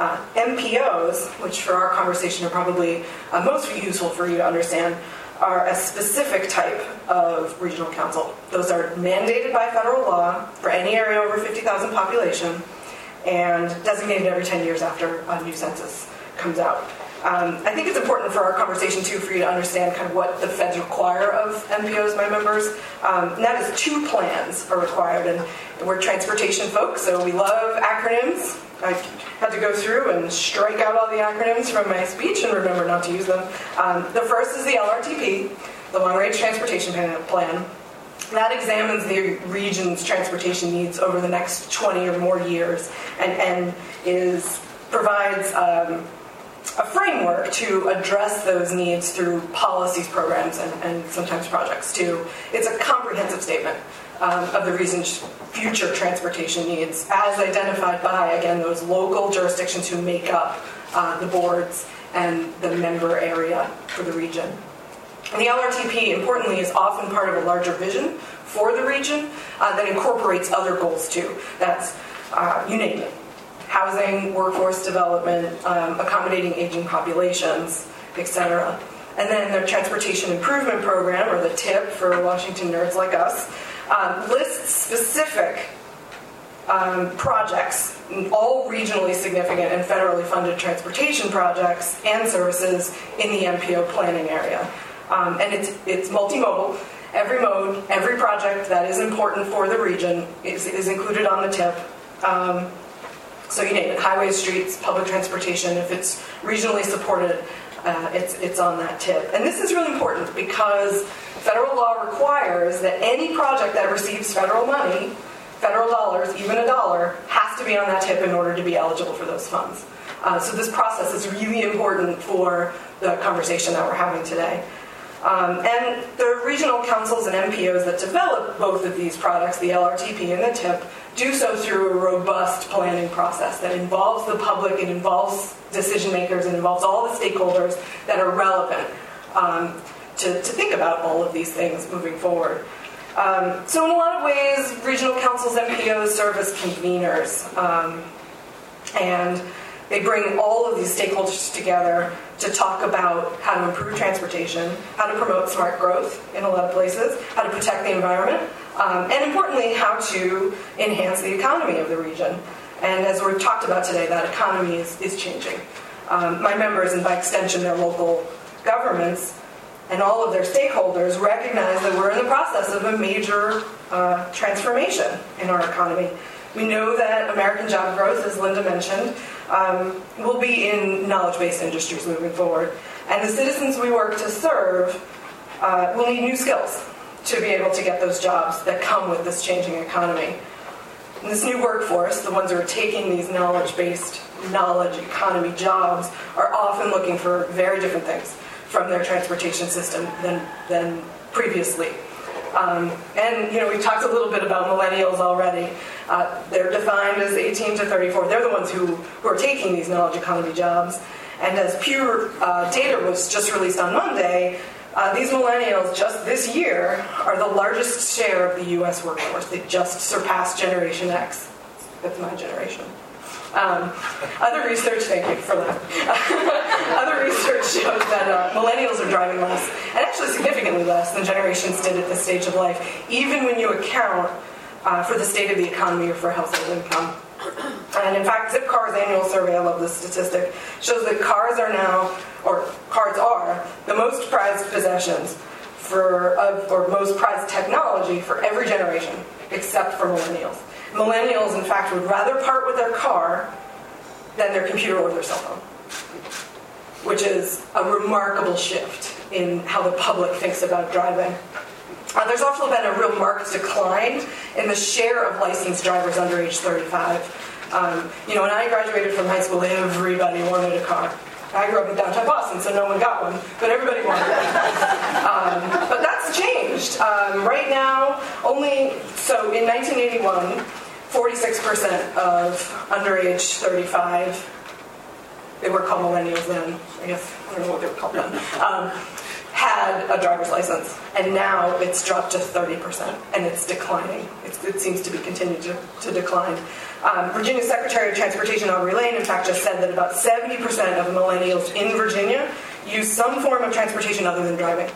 Uh, M P Os, which for our conversation are probably uh, most useful for you to understand, are a specific type of regional council. Those are mandated by federal law for any area over fifty thousand population and designated every ten years after a new census comes out. Um, I think it's important for our conversation, too, for you to understand kind of what the feds require of M P Os, my members. Um, and that is two plans are required, and we're transportation folks, so we love acronyms. I had to go through and strike out all the acronyms from my speech and remember not to use them. Um, the first is the L R T P, the Long Range Transportation Plan. That examines the region's transportation needs over the next twenty or more years, and, and is provides um, a framework to address those needs through policies, programs, and, and sometimes projects, too. It's a comprehensive statement um, of the region's future transportation needs, as identified by, again, those local jurisdictions who make up uh, the boards and the member area for the region. And the L R T P, importantly, is often part of a larger vision for the region uh, that incorporates other goals, too. That's, uh, you name it, housing, workforce development, um, accommodating aging populations, et cetera. And then their Transportation Improvement Program, or the T I P for Washington nerds like us, um, lists specific um, projects, all regionally significant and federally funded transportation projects and services in the M P O planning area. Um, and it's, it's multimodal. Every mode, every project that is important for the region is, is included on the T I P. Um, so you name it, highways, streets, public transportation, if it's regionally supported, uh, it's, it's on that T I P. And this is really important because federal law requires that any project that receives federal money, federal dollars, even a dollar, has to be on that T I P in order to be eligible for those funds. Uh, so this process is really important for the conversation that we're having today. Um, and the regional councils and M P Os that develop both of these products, the L R T P and the T I P, do so through a robust planning process that involves the public, it involves decision makers, it involves all the stakeholders that are relevant um, to, to think about all of these things moving forward. Um, so in a lot of ways, regional councils, M P Os serve as conveners, um, and they bring all of these stakeholders together to talk about how to improve transportation, how to promote smart growth in a lot of places, how to protect the environment, um, and importantly, how to enhance the economy of the region. And as we've talked about today, that economy is, is changing. Um, my members, and by extension their local governments, and all of their stakeholders recognize that we're in the process of a major uh, transformation in our economy. We know that American job growth, as Linda mentioned, um, will be in knowledge-based industries moving forward. And the citizens we work to serve uh, will need new skills to be able to get those jobs that come with this changing economy. And this new workforce, the ones who are taking these knowledge-based, knowledge economy jobs, are often looking for very different things from their transportation system than, than previously. Um, and, you know, we've talked a little bit about millennials already. Uh, they're defined as eighteen to thirty-four. They're the ones who, who are taking these knowledge economy jobs. And as Pew uh, data was just released on Monday, uh, these millennials just this year are the largest share of the U S workforce. They just surpassed Generation X. That's my generation. Um, other research, thank you for that. Other research shows that uh, millennials are driving less, and actually significantly less than generations did at this stage of life, even when you account uh, for the state of the economy or for household income. And in fact, Zipcar's annual survey, I love this statistic, shows that cars are now, or cars are, the most prized possessions for, uh, or most prized technology for every generation, except for millennials. Millennials, in fact, would rather part with their car than their computer or their cell phone, which is a remarkable shift in how the public thinks about driving. Uh, there's also been a real marked decline in the share of licensed drivers under age thirty-five. Um, you know, when I graduated from high school, everybody wanted a car. I grew up in downtown Boston, so no one got one, but everybody wanted one. Um, but that's changed. Um, right now, only, so in nineteen eighty-one, forty-six percent of underage thirty-five, they were called millennials then, I guess, I don't know what they were called then, um, had a driver's license. And now it's dropped to thirty percent, and it's declining. It's, it seems to be continuing to, to decline. Um, Virginia Secretary of Transportation Aubrey Lane, in fact, just said that about seventy percent of millennials in Virginia use some form of transportation other than driving.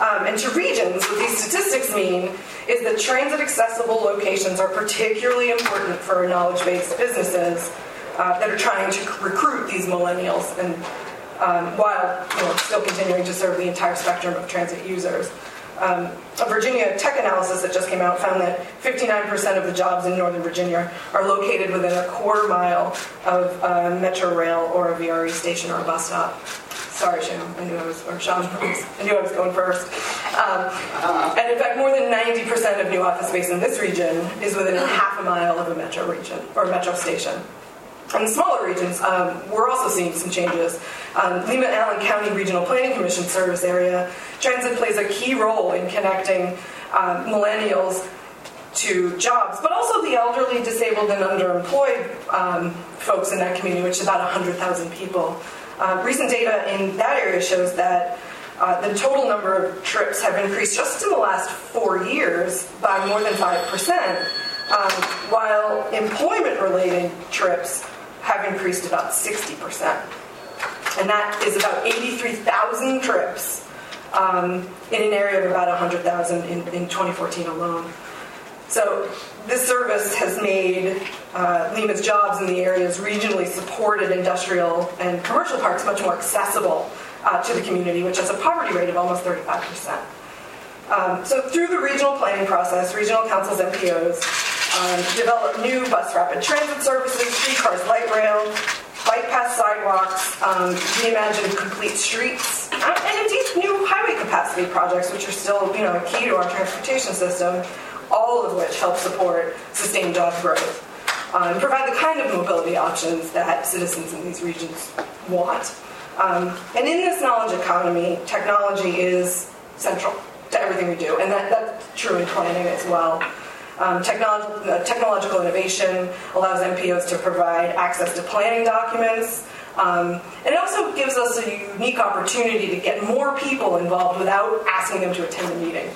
Um, and to regions, what these statistics mean is that transit-accessible locations are particularly important for knowledge-based businesses uh, that are trying to recruit these millennials, and um, while you know, still continuing to serve the entire spectrum of transit users. Um, a Virginia tech analysis that just came out found that fifty-nine percent of the jobs in Northern Virginia are located within a quarter mile of a Metro Rail or a V R E station or a bus stop. Sorry, Sham, I knew I was, or Sham, I knew I was going first. Um, and in fact, more than ninety percent of new office space in this region is within a half a mile of a metro region or metro station. In smaller regions, um, we're also seeing some changes. Um, Lima Allen County Regional Planning Commission service area, transit plays a key role in connecting um, millennials to jobs, but also the elderly, disabled, and underemployed um, folks in that community, which is about one hundred thousand people. Uh, recent data in that area shows that uh, the total number of trips have increased just in the last four years by more than five percent, um, while employment-related trips have increased about sixty percent. And that is about eighty-three thousand trips um, in an area of about one hundred thousand in, in twenty fourteen alone. So this service has made uh, Lima's jobs in the area's regionally supported industrial and commercial parks much more accessible uh, to the community, which has a poverty rate of almost thirty-five percent. Um, so through the regional planning process, regional councils and P Os um, develop new bus rapid transit services, streetcars, light rail, bike path sidewalks, um, reimagined complete streets, and indeed new highway capacity projects, which are still, you know, a key to our transportation system, all of which help support sustained job growth um, and provide the kind of mobility options that citizens in these regions want. Um, and in this knowledge economy, technology is central to everything we do, and that, that's true in planning as well. Um, technology, uh, technological innovation allows M P Os to provide access to planning documents, um, and it also gives us a unique opportunity to get more people involved without asking them to attend a meeting.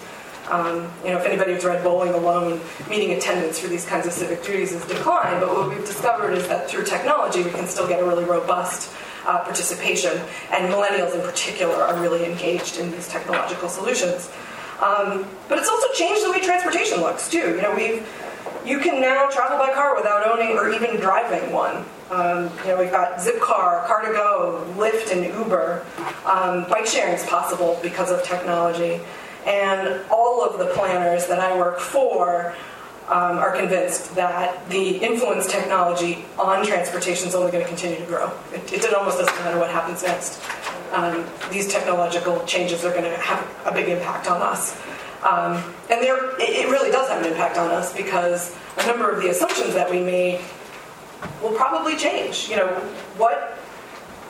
Um, you know, if anybody who's read Bowling Alone, meeting attendance for these kinds of civic duties has declined, but what we've discovered is that through technology we can still get a really robust uh, participation, and millennials in particular are really engaged in these technological solutions. Um, but it's also changed the way transportation looks, too. You know, we've you can now travel by car without owning or even driving one. Um, you know, we've got Zipcar, Car to Go, Lyft, and Uber. Um, bike sharing is possible because of technology. And all of the planners that I work for um, are convinced that the influence technology on transportation is only going to continue to grow. It, it almost doesn't matter what happens next. Um, these technological changes are going to have a big impact on us. Um, and there, it, it really does have an impact on us because a number of the assumptions that we made will probably change. You know, what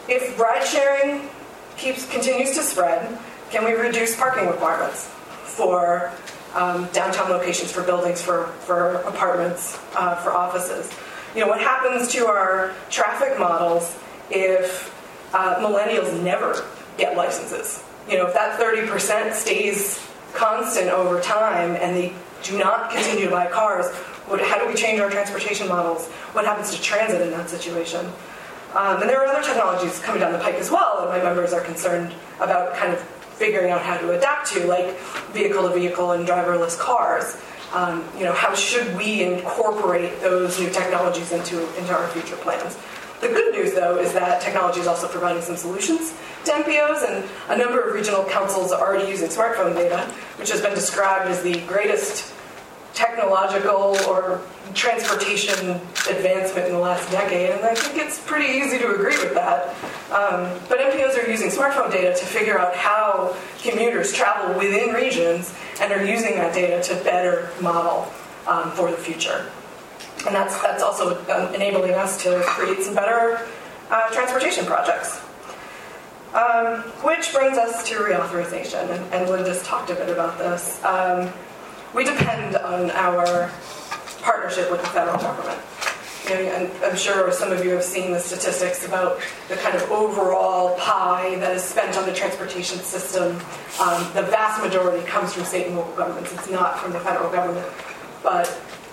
if ride sharing keeps continues to spread? Can we reduce parking requirements for um, downtown locations, for buildings, for, for apartments, uh, for offices? You know, what happens to our traffic models if uh, millennials never get licenses? You know, if that thirty percent stays constant over time and they do not continue to buy cars, what, how do we change our transportation models? What happens to transit in that situation? Um, and there are other technologies coming down the pike as well that my members are concerned about kind of figuring out how to adapt to, like vehicle-to-vehicle and driverless cars. Um, you know, how should we incorporate those new technologies into, into our future plans? The good news, though, is that technology is also providing some solutions to M P Os, and a number of regional councils are already using smartphone data, which has been described as the greatest technological or transportation advancement in the last decade, and I think it's pretty easy to agree with that. Um, but M P Os are using smartphone data to figure out how commuters travel within regions and are using that data to better model um, for the future. And that's, that's also enabling us to create some better uh, transportation projects. Um, which brings us to reauthorization, and, and Linda's talked a bit about this. Um, we depend on our partnership with the federal government. You know, and I'm sure some of you have seen the statistics about the kind of overall pie that is spent on the transportation system. Um, the vast majority comes from state and local governments. It's not from the federal government. But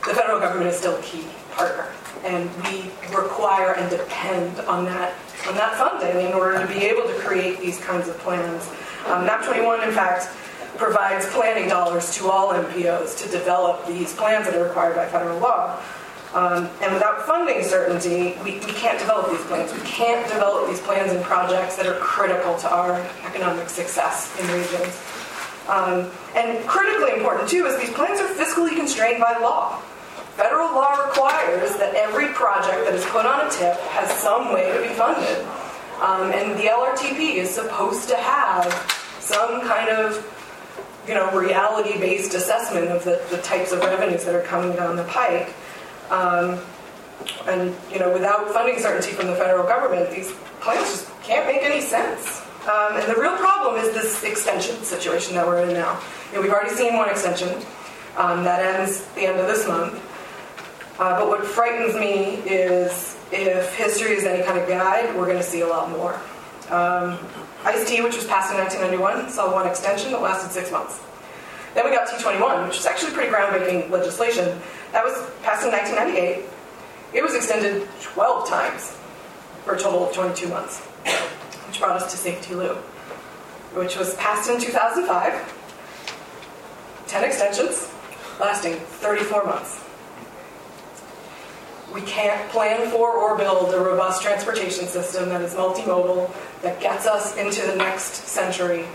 the federal government is still a key partner. And we require and depend on that, on that funding in order to be able to create these kinds of plans. Um, M A P twenty-one, in fact, provides planning dollars to all M P Os to develop these plans that are required by federal law. Um, and without funding certainty, we, we can't develop these plans. We can't develop these plans and projects that are critical to our economic success in regions. Um, and critically important, too, is these plans are fiscally constrained by law. Federal law requires that every project that is put on a T I P has some way to be funded. Um, and the L R T P is supposed to have some kind of, you know, reality-based assessment of the, the types of revenues that are coming down the pike. Um, and, you know, without funding certainty from the federal government, these plans just can't make any sense. Um, and the real problem is this extension situation that we're in now. You know, we've already seen one extension um, that ends the end of this month. Uh, but what frightens me is if history is any kind of guide, we're going to see a lot more. Um, ICE-T, which was passed in nineteen ninety-one, saw one extension that lasted six months. Then we got T twenty-one, which is actually pretty groundbreaking legislation. That was passed in nineteen ninety-eight. It was extended twelve times for a total of twenty-two months, which brought us to Safety Lou, which was passed in two thousand five, ten extensions, lasting thirty-four months. We can't plan for or build a robust transportation system that is multimodal, that gets us into the next century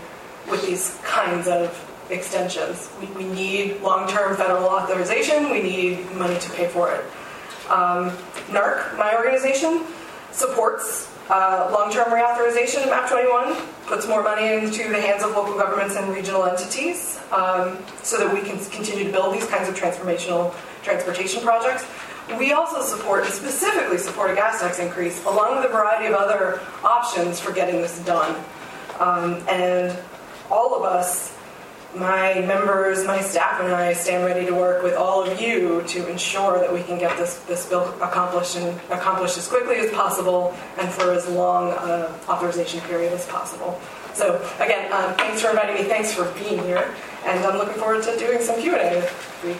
with these kinds of extensions. We, we need long-term federal authorization. We need money to pay for it. Um, N A R C, my organization, supports uh, long-term reauthorization of MAP twenty-one, puts more money into the hands of local governments and regional entities um, so that we can continue to build these kinds of transformational transportation projects. We also support, and specifically support, a gas tax increase, along with a variety of other options for getting this done. Um, and all of us, my members, my staff, and I, stand ready to work with all of you to ensure that we can get this, this bill accomplished and accomplished as quickly as possible and for as long an authorization period as possible. So, again, um, thanks for inviting me. Thanks for being here. And I'm looking forward to doing some Q and A. Great.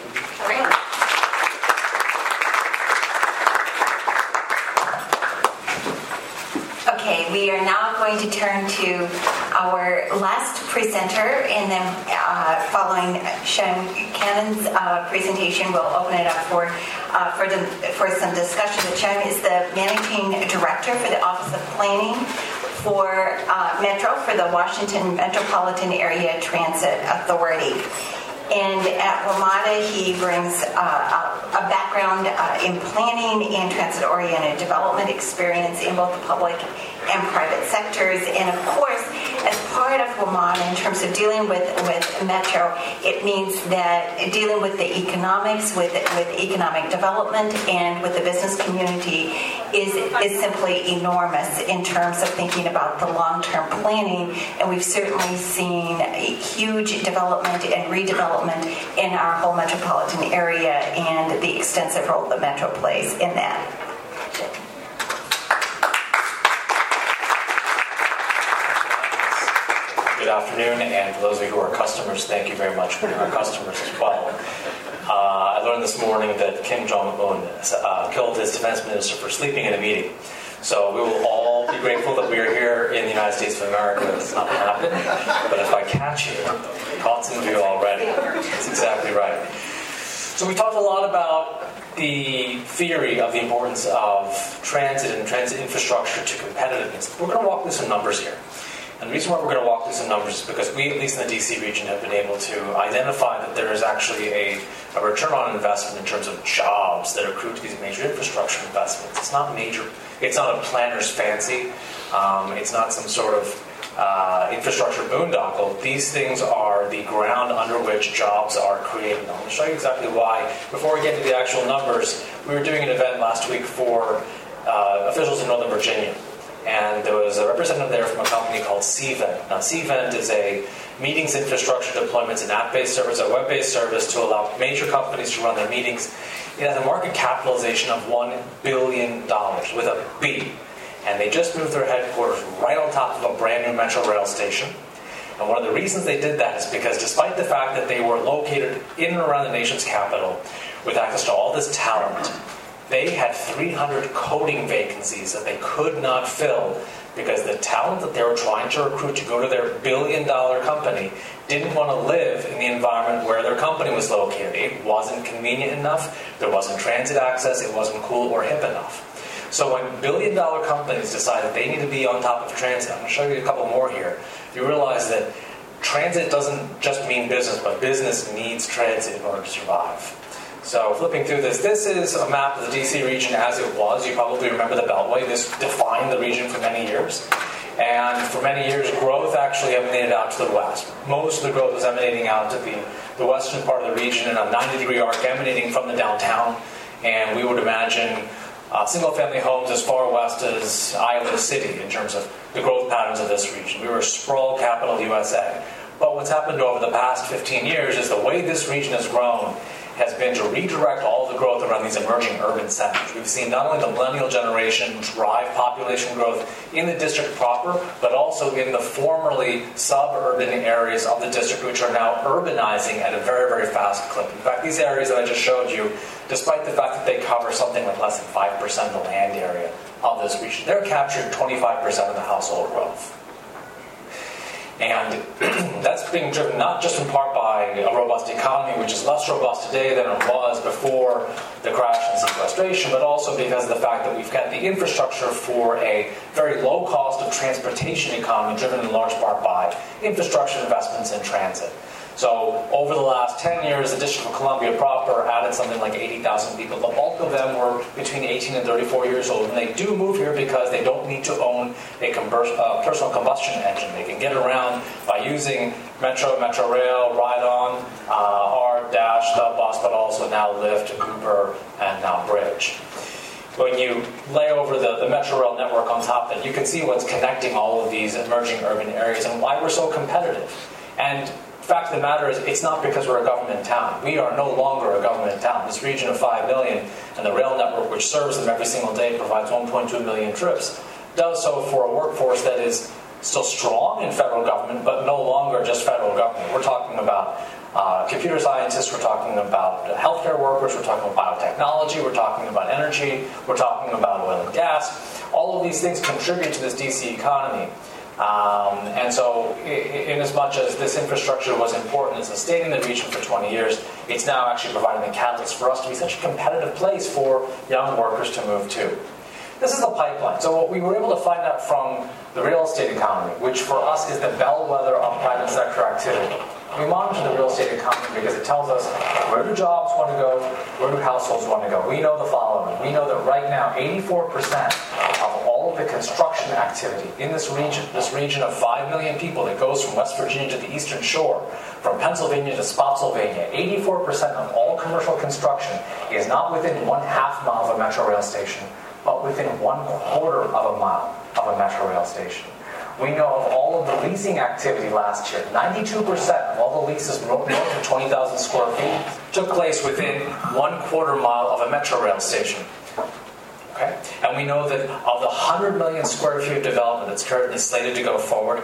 We are now going to turn to our last presenter, and then uh, following Sean Cannon's uh, presentation, we'll open it up for uh, for, the, for some discussion. Sean is the Managing Director for the Office of Planning for uh, Metro for the Washington Metropolitan Area Transit Authority. And at WMATA, he brings uh, a background uh, in planning and transit-oriented development experience in both the public and private sectors. And of course, as part of WMATA, in terms of dealing with, with Metro, it means that dealing with the economics, with with economic development, and with the business community is is simply enormous in terms of thinking about the long-term planning. And we've certainly seen a huge development and redevelopment in our whole metropolitan area and the extensive role that Metro plays in that. Good afternoon, and for those of you who are customers, thank you very much for our customers as well. Uh, I learned this morning that Kim Jong-un uh, killed his defense minister for sleeping in a meeting. So we will all be grateful that we are here in the United States of America. It's not happening. But if I catch you, I caught some of you already. That's exactly right. So we talked a lot about the theory of the importance of transit and transit infrastructure to competitiveness. We're going to walk through some numbers here. And the reason why we're going to walk through some numbers is because we, at least in the D C region, have been able to identify that there is actually a, a return on investment in terms of jobs that accrue to these major infrastructure investments. It's not major. It's not a planner's fancy. Um, it's not some sort of uh, infrastructure boondoggle. These things are the ground under which jobs are created. I'll show you exactly why. Before we get to the actual numbers, we were doing an event last week for uh, officials in Northern Virginia. And there was a representative there from a company called Cvent. Now, Cvent is a meetings infrastructure deployments and app-based service, a web-based service to allow major companies to run their meetings. It has a market capitalization of one billion dollars with a B. And they just moved their headquarters right on top of a brand new Metro Rail station. And one of the reasons they did that is because despite the fact that they were located in and around the nation's capital with access to all this talent, they had three hundred coding vacancies that they could not fill because the talent that they were trying to recruit to go to their billion-dollar company didn't want to live in the environment where their company was located. It wasn't convenient enough, there wasn't transit access, it wasn't cool or hip enough. So when billion-dollar companies decide that they need to be on top of transit, I'm going to show you a couple more here, you realize that transit doesn't just mean business, but business needs transit in order to survive. So flipping through this, this is a map of the D C region as it was. You probably remember the Beltway. This defined the region for many years. And for many years, growth actually emanated out to the west. Most of the growth was emanating out to the, the western part of the region in a ninety-degree arc emanating from the downtown. And we would imagine uh, single-family homes as far west as Iowa City in terms of the growth patterns of this region. We were a sprawl capital U S A. But what's happened over the past fifteen years is the way this region has grown has been to redirect all the growth around these emerging urban centers. We've seen not only the millennial generation drive population growth in the district proper, but also in the formerly suburban areas of the district, which are now urbanizing at a very, very fast clip. In fact, these areas that I just showed you, despite the fact that they cover something like less than five percent of the land area of this region, they're capturing twenty-five percent of the household growth. And that's being driven not just in part by a robust economy, which is less robust today than it was before the crash and sequestration, but also because of the fact that we've got the infrastructure for a very low cost of transportation economy driven in large part by infrastructure investments in transit. So over the last ten years, the District of Columbia proper added something like eighty thousand people. The bulk of them were between eighteen and thirty-four years old, and they do move here because they don't need to own a converse, uh, personal combustion engine. They can get around by using Metro, Metro Rail, Ride-On, uh, R, Dash, the bus, but also now Lyft, Uber, and now Bridge. When you lay over the, the Metrorail network on top of it, you can see what's connecting all of these emerging urban areas and why we're so competitive. And the fact of the matter is, it's not because we're a government town. We are no longer a government town. This region of five million and the rail network, which serves them every single day, provides one point two million trips, does so for a workforce that is still strong in federal government, but no longer just federal government. We're talking about uh, computer scientists, we're talking about healthcare workers, we're talking about biotechnology, we're talking about energy, we're talking about oil and gas. All of these things contribute to this D C economy. Um, and so in, in as much as this infrastructure was important in sustaining the region for twenty years, it's now actually providing the catalyst for us to be such a competitive place for young workers to move to. This is the pipeline. So what we were able to find out from the real estate economy, which for us is the bellwether of private sector activity. We monitor the real estate economy because it tells us where do jobs want to go, where do households want to go. We know the following. We know that right now eighty-four percent of all the construction activity in this region, this region of five million people that goes from West Virginia to the Eastern Shore, from Pennsylvania to Spotsylvania, eighty-four percent of all commercial construction is not within one half mile of a metro rail station, but within one quarter of a mile of a metro rail station. We know of all of the leasing activity last year, ninety-two percent of all the leases north of twenty thousand square feet took place within one quarter mile of a metro rail station. Okay? And we know that of the one hundred million square feet of development that's currently slated to go forward,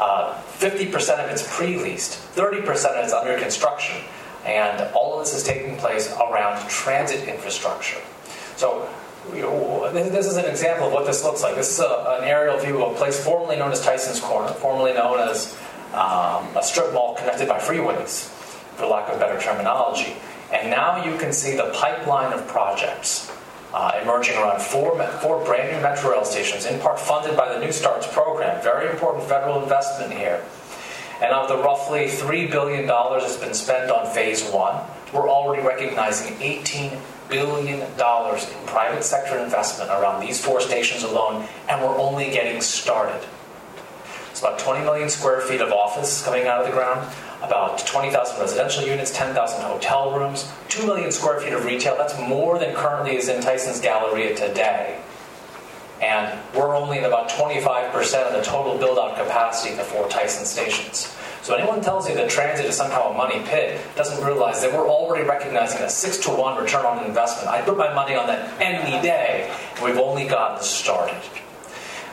uh, fifty percent of it's pre-leased, thirty percent of it's under construction, and all of this is taking place around transit infrastructure. So you know, this is an example of what this looks like. This is a, an aerial view of a place formerly known as Tyson's Corner, formerly known as um, a strip mall connected by freeways, for lack of better terminology. And now you can see the pipeline of projects Uh, emerging around four, four brand new metro rail stations, in part funded by the New Starts program. Very important federal investment here. And of the roughly three billion dollars that's been spent on phase one, we're already recognizing eighteen billion dollars in private sector investment around these four stations alone, and we're only getting started. It's about twenty million square feet of office coming out of the ground, about twenty thousand residential units, ten thousand hotel rooms, two million square feet of retail. That's more than currently is in Tyson's Galleria today. And we're only at about twenty-five percent of the total build-out capacity of the four Tyson stations. So anyone tells you that transit is somehow a money pit doesn't realize that we're already recognizing a six to one return on investment. I put my money on that any day, and we've only gotten started.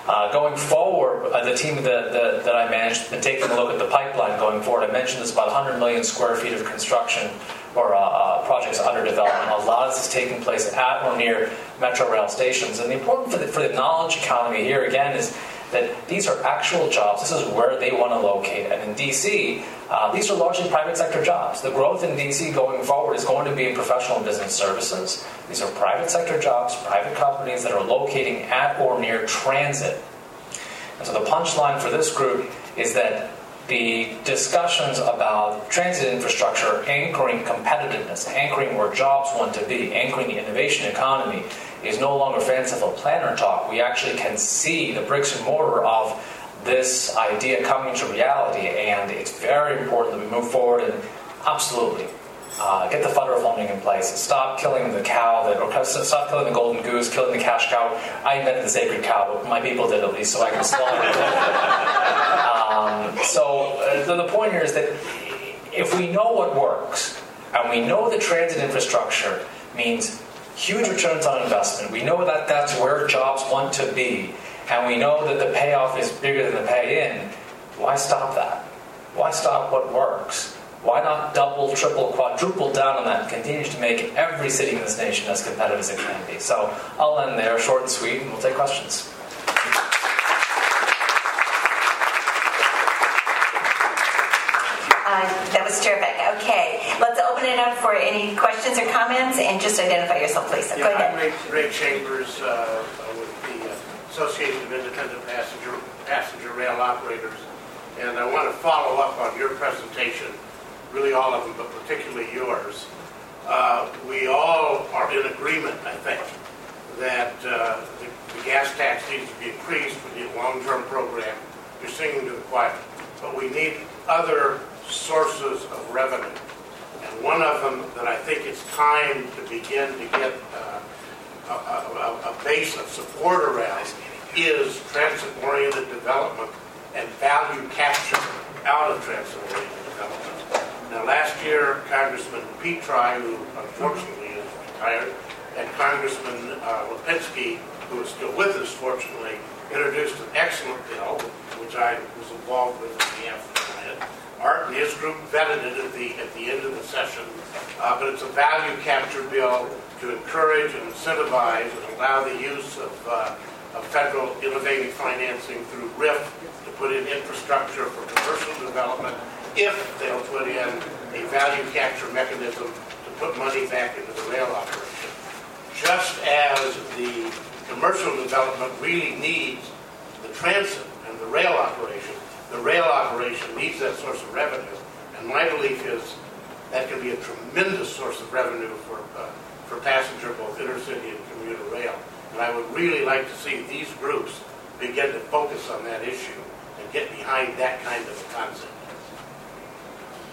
Uh, going forward, uh, the team that, that, that I managed has been taking a look at the pipeline going forward. I mentioned there's about one hundred million square feet of construction or uh, uh, projects under development. A lot of this is taking place at or near Metro Rail stations. And the important for the, for the knowledge economy here, again, is that these are actual jobs. This is where they want to locate. And in D C, uh, these are largely private sector jobs. The growth in D C going forward is going to be in professional and business services. These are private sector jobs, private companies that are locating at or near transit. And so the punchline for this group is that the discussions about transit infrastructure anchoring competitiveness, anchoring where jobs want to be, anchoring the innovation economy, is no longer fanciful planner talk. We actually can see the bricks and mortar of this idea coming to reality, and it's very important that we move forward and absolutely uh, get the federal funding in place. Stop killing the cow, that, or stop killing the golden goose, killing the cash cow. I invented the sacred cow, but my people did at least, so I can slaughter it. um, so uh, the point here is that if we know what works, and we know the transit infrastructure means huge returns on investment. We know that that's where jobs want to be, and we know that the payoff is bigger than the pay in. Why stop that? Why stop what works? Why not double, triple, quadruple down on that and continue to make every city in this nation as competitive as it can be? So I'll end there, short and sweet, and we'll take questions. Uh, that was terrific. Okay, let's open it up for any questions or comments, and just identify yourself, please. So yeah, go ahead. I'm Ray, Ray Chambers uh, with the Association of Independent Passenger Passenger Rail Operators, and I want to follow up on your presentation, really all of them, but particularly yours. Uh, we all are in agreement, I think, that uh, the, the gas tax needs to be increased. We need a long-term program. You're singing to the choir, but we need other sources of revenue, and one of them that I think it's time to begin to get uh, a, a, a base of support around is transit-oriented development and value capture out of transit-oriented development. Now, last year, Congressman Petri, who unfortunately is retired, and Congressman uh, Lipinski, who is still with us, fortunately, introduced an excellent bill, which I was involved with in the afternoon. Art and his group vetted it at the, at the end of the session, uh, but it's a value capture bill to encourage and incentivize and allow the use of, uh, of federal innovative financing through R I F to put in infrastructure for commercial development if they'll put in a value capture mechanism to put money back into the rail operation. Just as the commercial development really needs the transit and the rail operation, the rail operation needs that source of revenue, and my belief is that can be a tremendous source of revenue for uh, for passenger, both intercity and commuter rail. And I would really like to see these groups begin to focus on that issue and get behind that kind of a concept.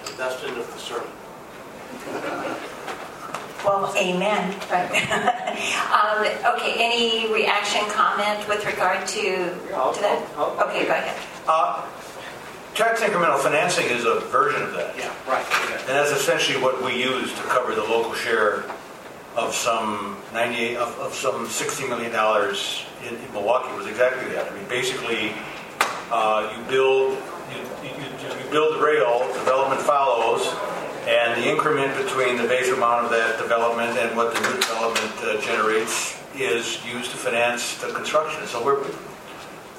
And that's the end of the sermon. Well, amen. Right. um, okay, any reaction, comment with regard to, I'll, to that? I'll, I'll, okay, go ahead. Uh, Tax incremental financing is a version of that. Yeah, right. Okay. And that's essentially what we use to cover the local share of some ninety-eight of, of some sixty million dollars in, in Milwaukee was exactly that. I mean, basically, uh, you build you, you, you build the rail, development follows, and the increment between the base amount of that development and what the new development uh, generates is used to finance the construction. So we're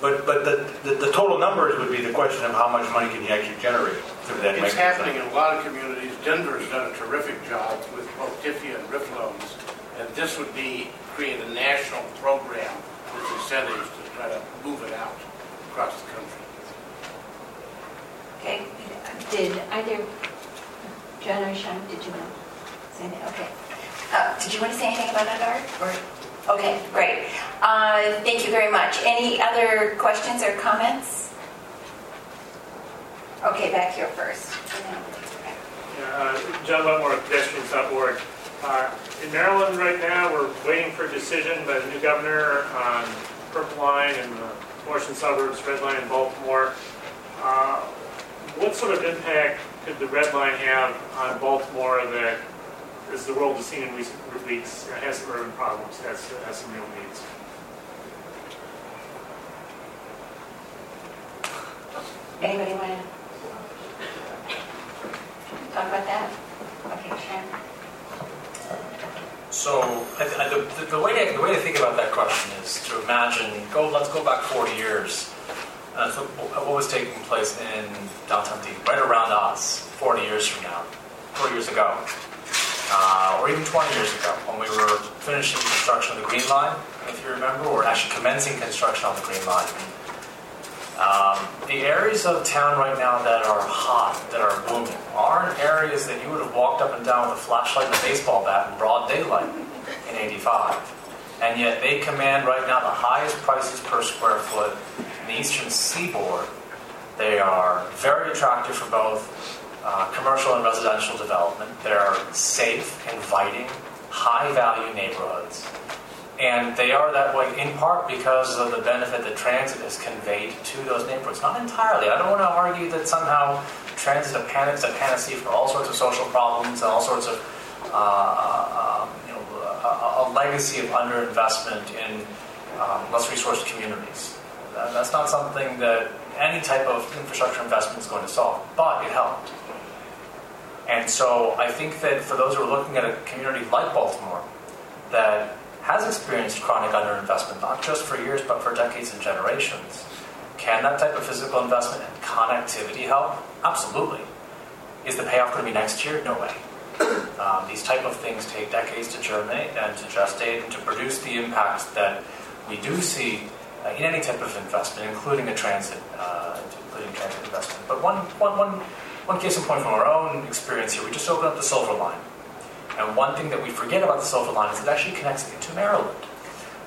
But but the, the the total numbers would be the question of how much money can you actually generate through that mechanism. It's happening in a lot of communities. Denver's done a terrific job with both TIFIA and R I F loans, and this would be create a national program with incentives to try to move it out across the country. Okay. Did either John or Sean, did you want to say anything? Okay. Uh, did you want to say anything about that, Art? Or okay, great. Uh, thank you very much. Any other questions or comments? Okay, back here first. Yeah, uh, John Butmore of pedestrians dot org. Uh, in Maryland right now, we're waiting for a decision by the new governor on Purple Line and the Washington suburbs, Red Line in Baltimore. Uh, what sort of impact could the Red Line have on Baltimore that, as the world has seen in recent weeks, has some urban problems, has, has some real needs? Anybody want to talk about that? Okay, Sharon. So I th- I, the, the, way to, the way to think about that question is to imagine, go, let's go back forty years. Uh, so what was taking place in downtown D C, right around us, forty years from now, forty years ago, uh, or even twenty years ago, when we were finishing construction of the Green Line, if you remember, or actually commencing construction on the Green Line. Um, the areas of town right now that are hot, that are booming, aren't areas that you would have walked up and down with a flashlight and a baseball bat in broad daylight in eighty-five. And yet they command right now the highest prices per square foot in the eastern seaboard. They are very attractive for both uh, commercial and residential development. They're safe, inviting, high-value neighborhoods. And they are that way in part because of the benefit that transit has conveyed to those neighborhoods. Not entirely. I don't want to argue that somehow transit is a panacea for all sorts of social problems and all sorts of uh, uh, you know, a, a legacy of underinvestment in um, less resourced communities. That, that's not something that any type of infrastructure investment is going to solve, but it helped. And so I think that for those who are looking at a community like Baltimore that has experienced chronic underinvestment, not just for years, but for decades and generations. Can that type of physical investment and connectivity help? Absolutely. Is the payoff going to be next year? No way. Um, these type of things take decades to germinate and to gestate and to produce the impacts that we do see uh, in any type of investment, including a transit, uh, including transit investment. But one, one, one, one case in point from our own experience here, we just opened up the Silver Line. And one thing that we forget about the Silver Line is it actually connects into Maryland.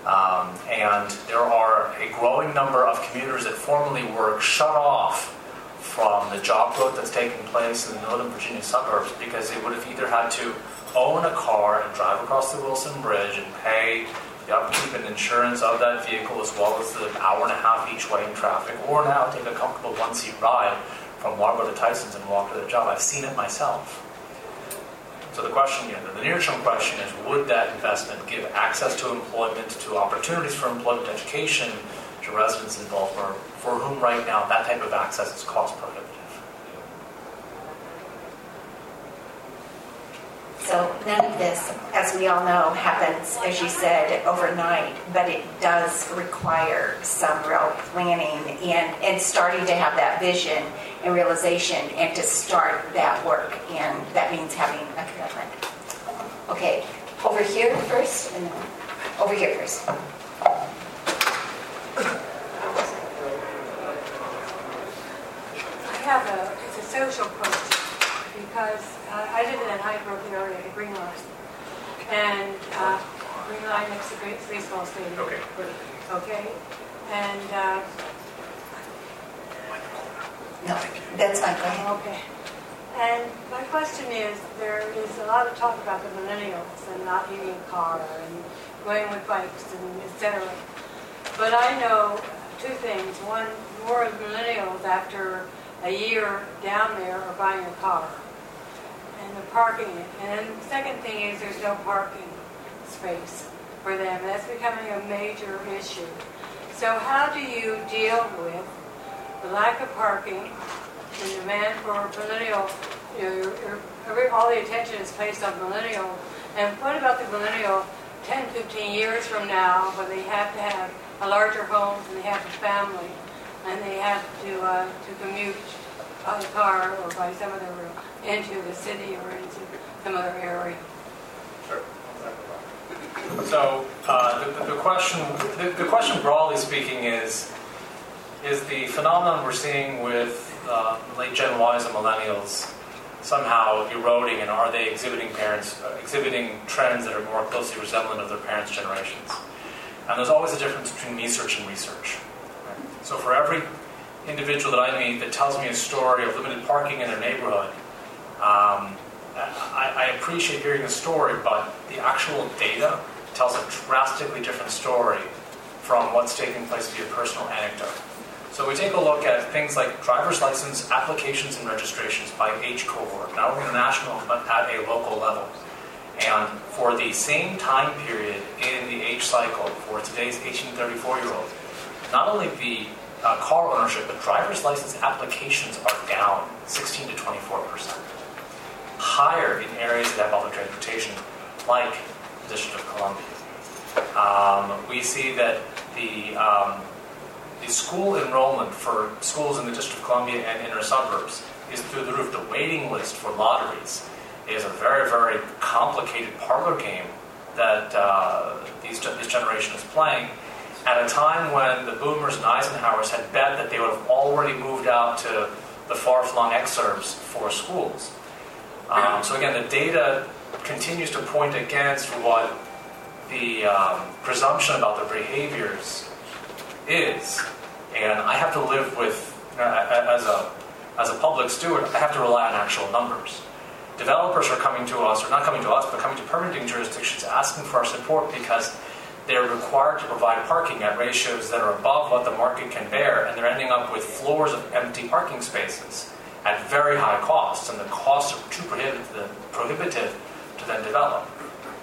Um, and there are a growing number of commuters that formerly were shut off from the job growth that's taking place in the northern Virginia suburbs because they would have either had to own a car and drive across the Wilson Bridge and pay the upkeep and insurance of that vehicle as well as the hour and a half each way in traffic, or now take a comfortable one-seat ride from Marlboro to Tyson's and walk to their job. I've seen it myself. So the question, you know, the near-term question is, would that investment give access to employment, to opportunities for employment, education to residents in Baltimore, for whom right now that type of access is cost prohibitive? So none of this, as we all know, happens, as you said, overnight, but it does require some real planning and, and starting to have that vision and realization and to start that work, and that means having a commitment. Okay, over here first, and then over here first. I have a, it's a social question, because uh, I live in a high-growth area, the Green Line, and uh, Green Line makes a great baseball stadium. Okay. Okay, and... Uh, No, that's not going. Okay. And my question is, there is a lot of talk about the millennials and not needing a car and going with bikes and et cetera. But I know two things. One, more millennials after a year down there are buying a car and they're parking it. And then the second thing is there's no parking space for them. That's becoming a major issue. So how do you deal with the lack of parking, the demand for millennial, you know, your, your, every, all the attention is placed on millennial. And what about the millennial ten, fifteen years from now when they have to have a larger home and they have a family and they have to uh, to commute by car or by some other route into the city or into some other area? Sure. So uh, the, the question, the, the question broadly speaking is, is the phenomenon we're seeing with uh, late Gen Ys and millennials somehow eroding, and are they exhibiting parents uh, exhibiting trends that are more closely resemblant of their parents' generations? And there's always a difference between research and research. So for every individual that I meet that tells me a story of limited parking in their neighborhood, um, I, I appreciate hearing the story, but the actual data tells a drastically different story from what's taking place via personal anecdote. So we take a look at things like driver's license applications and registrations by age cohort, not only national but at a local level. And for the same time period in the age cycle for today's eighteen to thirty-four-year-old, not only the uh, car ownership, but driver's license applications are down sixteen to twenty-four percent. Higher in areas that have public transportation, like the District of Columbia. Um, we see that the, um, the school enrollment for schools in the District of Columbia and inner suburbs is through the roof. The waiting list for lotteries is a very, very complicated parlor game that uh, these, this generation is playing at a time when the boomers and Eisenhowers had bet that they would have already moved out to the far-flung exurbs for schools. Um, so again, the data continues to point against what the um, presumption about their behaviors is. And I have to live with, uh, as a as a public steward, I have to rely on actual numbers. Developers are coming to us, or not coming to us, but coming to permitting jurisdictions asking for our support because they're required to provide parking at ratios that are above what the market can bear, and they're ending up with floors of empty parking spaces at very high costs, and the costs are too prohibitive to then develop.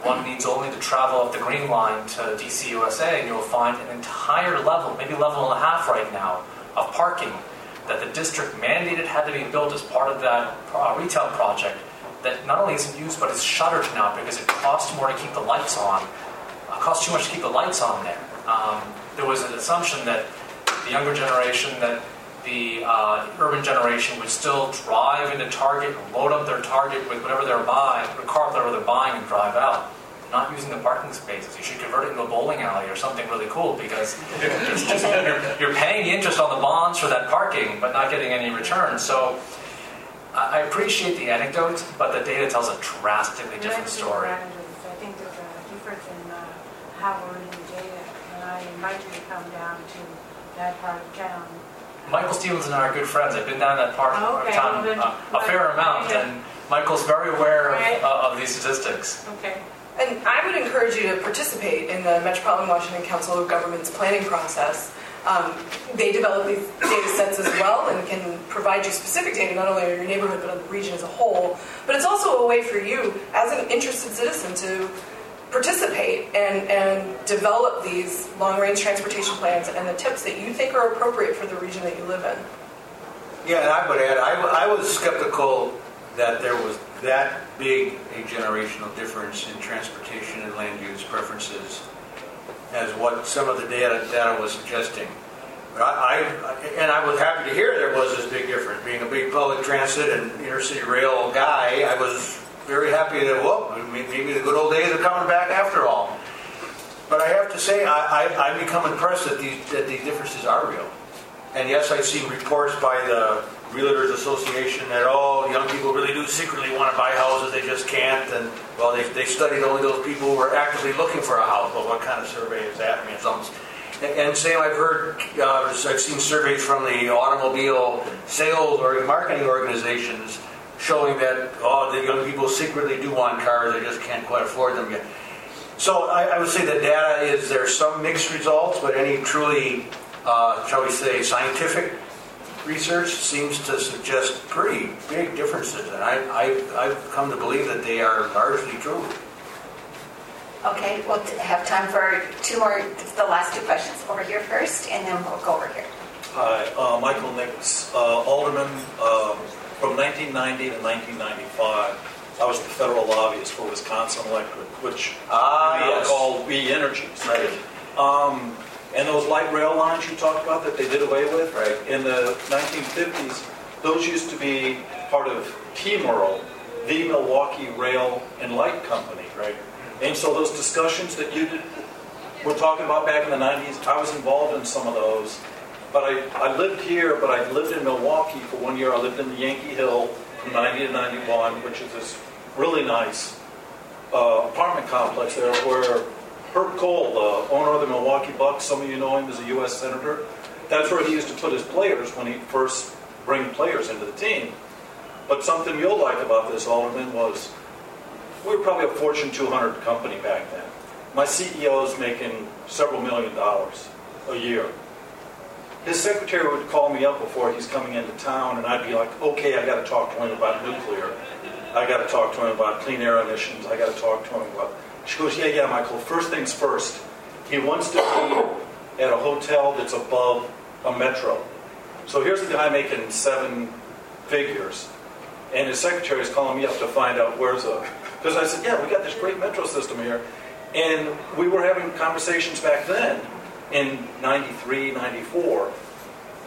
One needs only to travel up the Green Line to D C U S A, and you'll find an entire level, maybe level and a half right now, of parking that the district mandated had to be built as part of that uh, retail project that not only isn't used, but is shuttered now because it costs more to keep the lights on. It costs too much to keep the lights on there. Um, there was an assumption that the younger generation, that the uh, urban generation would still drive into Target and load up their Target with whatever they're buying, the car whatever they're buying, and drive out. They're not using the parking spaces. You should convert it into a bowling alley or something really cool because it's just, you're, you're paying interest on the bonds for that parking but not getting any return. So I appreciate the anecdotes, but the data tells a drastically different story. I think there's a difference in uh, how we're reading the data, and I invite you to come down to that part of town. Michael Stevens and I are good friends. I've been down that part of okay, town been, uh, a fair amount, and Michael's very aware right. of, uh, of these statistics. Okay. And I would encourage you to participate in the Metropolitan Washington Council of Governments planning process. Um, they develop these data sets as well and can provide you specific data, not only on your neighborhood, but on the region as a whole. But it's also a way for you, as an interested citizen, to participate and, and develop these long-range transportation plans and the tips that you think are appropriate for the region that you live in. Yeah, and I would add, I, I was skeptical that there was that big a generational difference in transportation and land use preferences as what some of the data, data was suggesting. But I, I and I was happy to hear there was this big difference. Being a big public transit and intercity rail guy, I was very happy that, well, maybe the good old days are coming back after all. But I have to say, I, I, I become impressed that these, that these differences are real. And yes, I see reports by the Realtors Association that, oh, young people really do secretly want to buy houses, they just can't. And, well, they, they studied only those people who were actively looking for a house. Well, what kind of survey is that? I mean, it's almost... And, and Sam, I've heard, uh, I've seen surveys from the automobile sales or marketing organizations showing that, oh, the young people secretly do want cars, they just can't quite afford them yet. So I, I would say the data is, there's some mixed results, but any truly, uh, shall we say, scientific research seems to suggest pretty big differences, and I, I, I've come to believe that they are largely true. Okay, we'll have time for two more, the last two questions over here first, and then we'll go over here. Hi, uh, Michael Nix, uh, Alderman. Um, From nineteen ninety to nineteen ninety-five, I was the federal lobbyist for Wisconsin Electric, which ah, we yes. call We Energies. Right. Um, and those light rail lines you talked about that they did away with right. in the nineteen fifties, those used to be part of T-Merle, the Milwaukee Rail and Light Company. Right. And so those discussions that you did, were talking about back in the nineties, I was involved in some of those. But I, I lived here, but I lived in Milwaukee for one year. I lived in the Yankee Hill from ninety to ninety-one, which is this really nice uh, apartment complex there where Herb Cole, the owner of the Milwaukee Bucks, some of you know him as a U S Senator, that's where he used to put his players when he first bring players into the team. But something you'll like about this, Alderman, was we were probably a Fortune two hundred company back then. My C E O's making several million dollars a year. His secretary would call me up before he's coming into town, and I'd be like, okay, I got to talk to him about nuclear. I got to talk to him about clean air emissions. I got to talk to him about... She goes, yeah, yeah, Michael, first things first. He wants to be at a hotel that's above a metro. So here's the guy making seven figures, and his secretary is calling me up to find out where's a, because I said, yeah, we got this great metro system here, and we were having conversations back then in ninety-three, ninety-four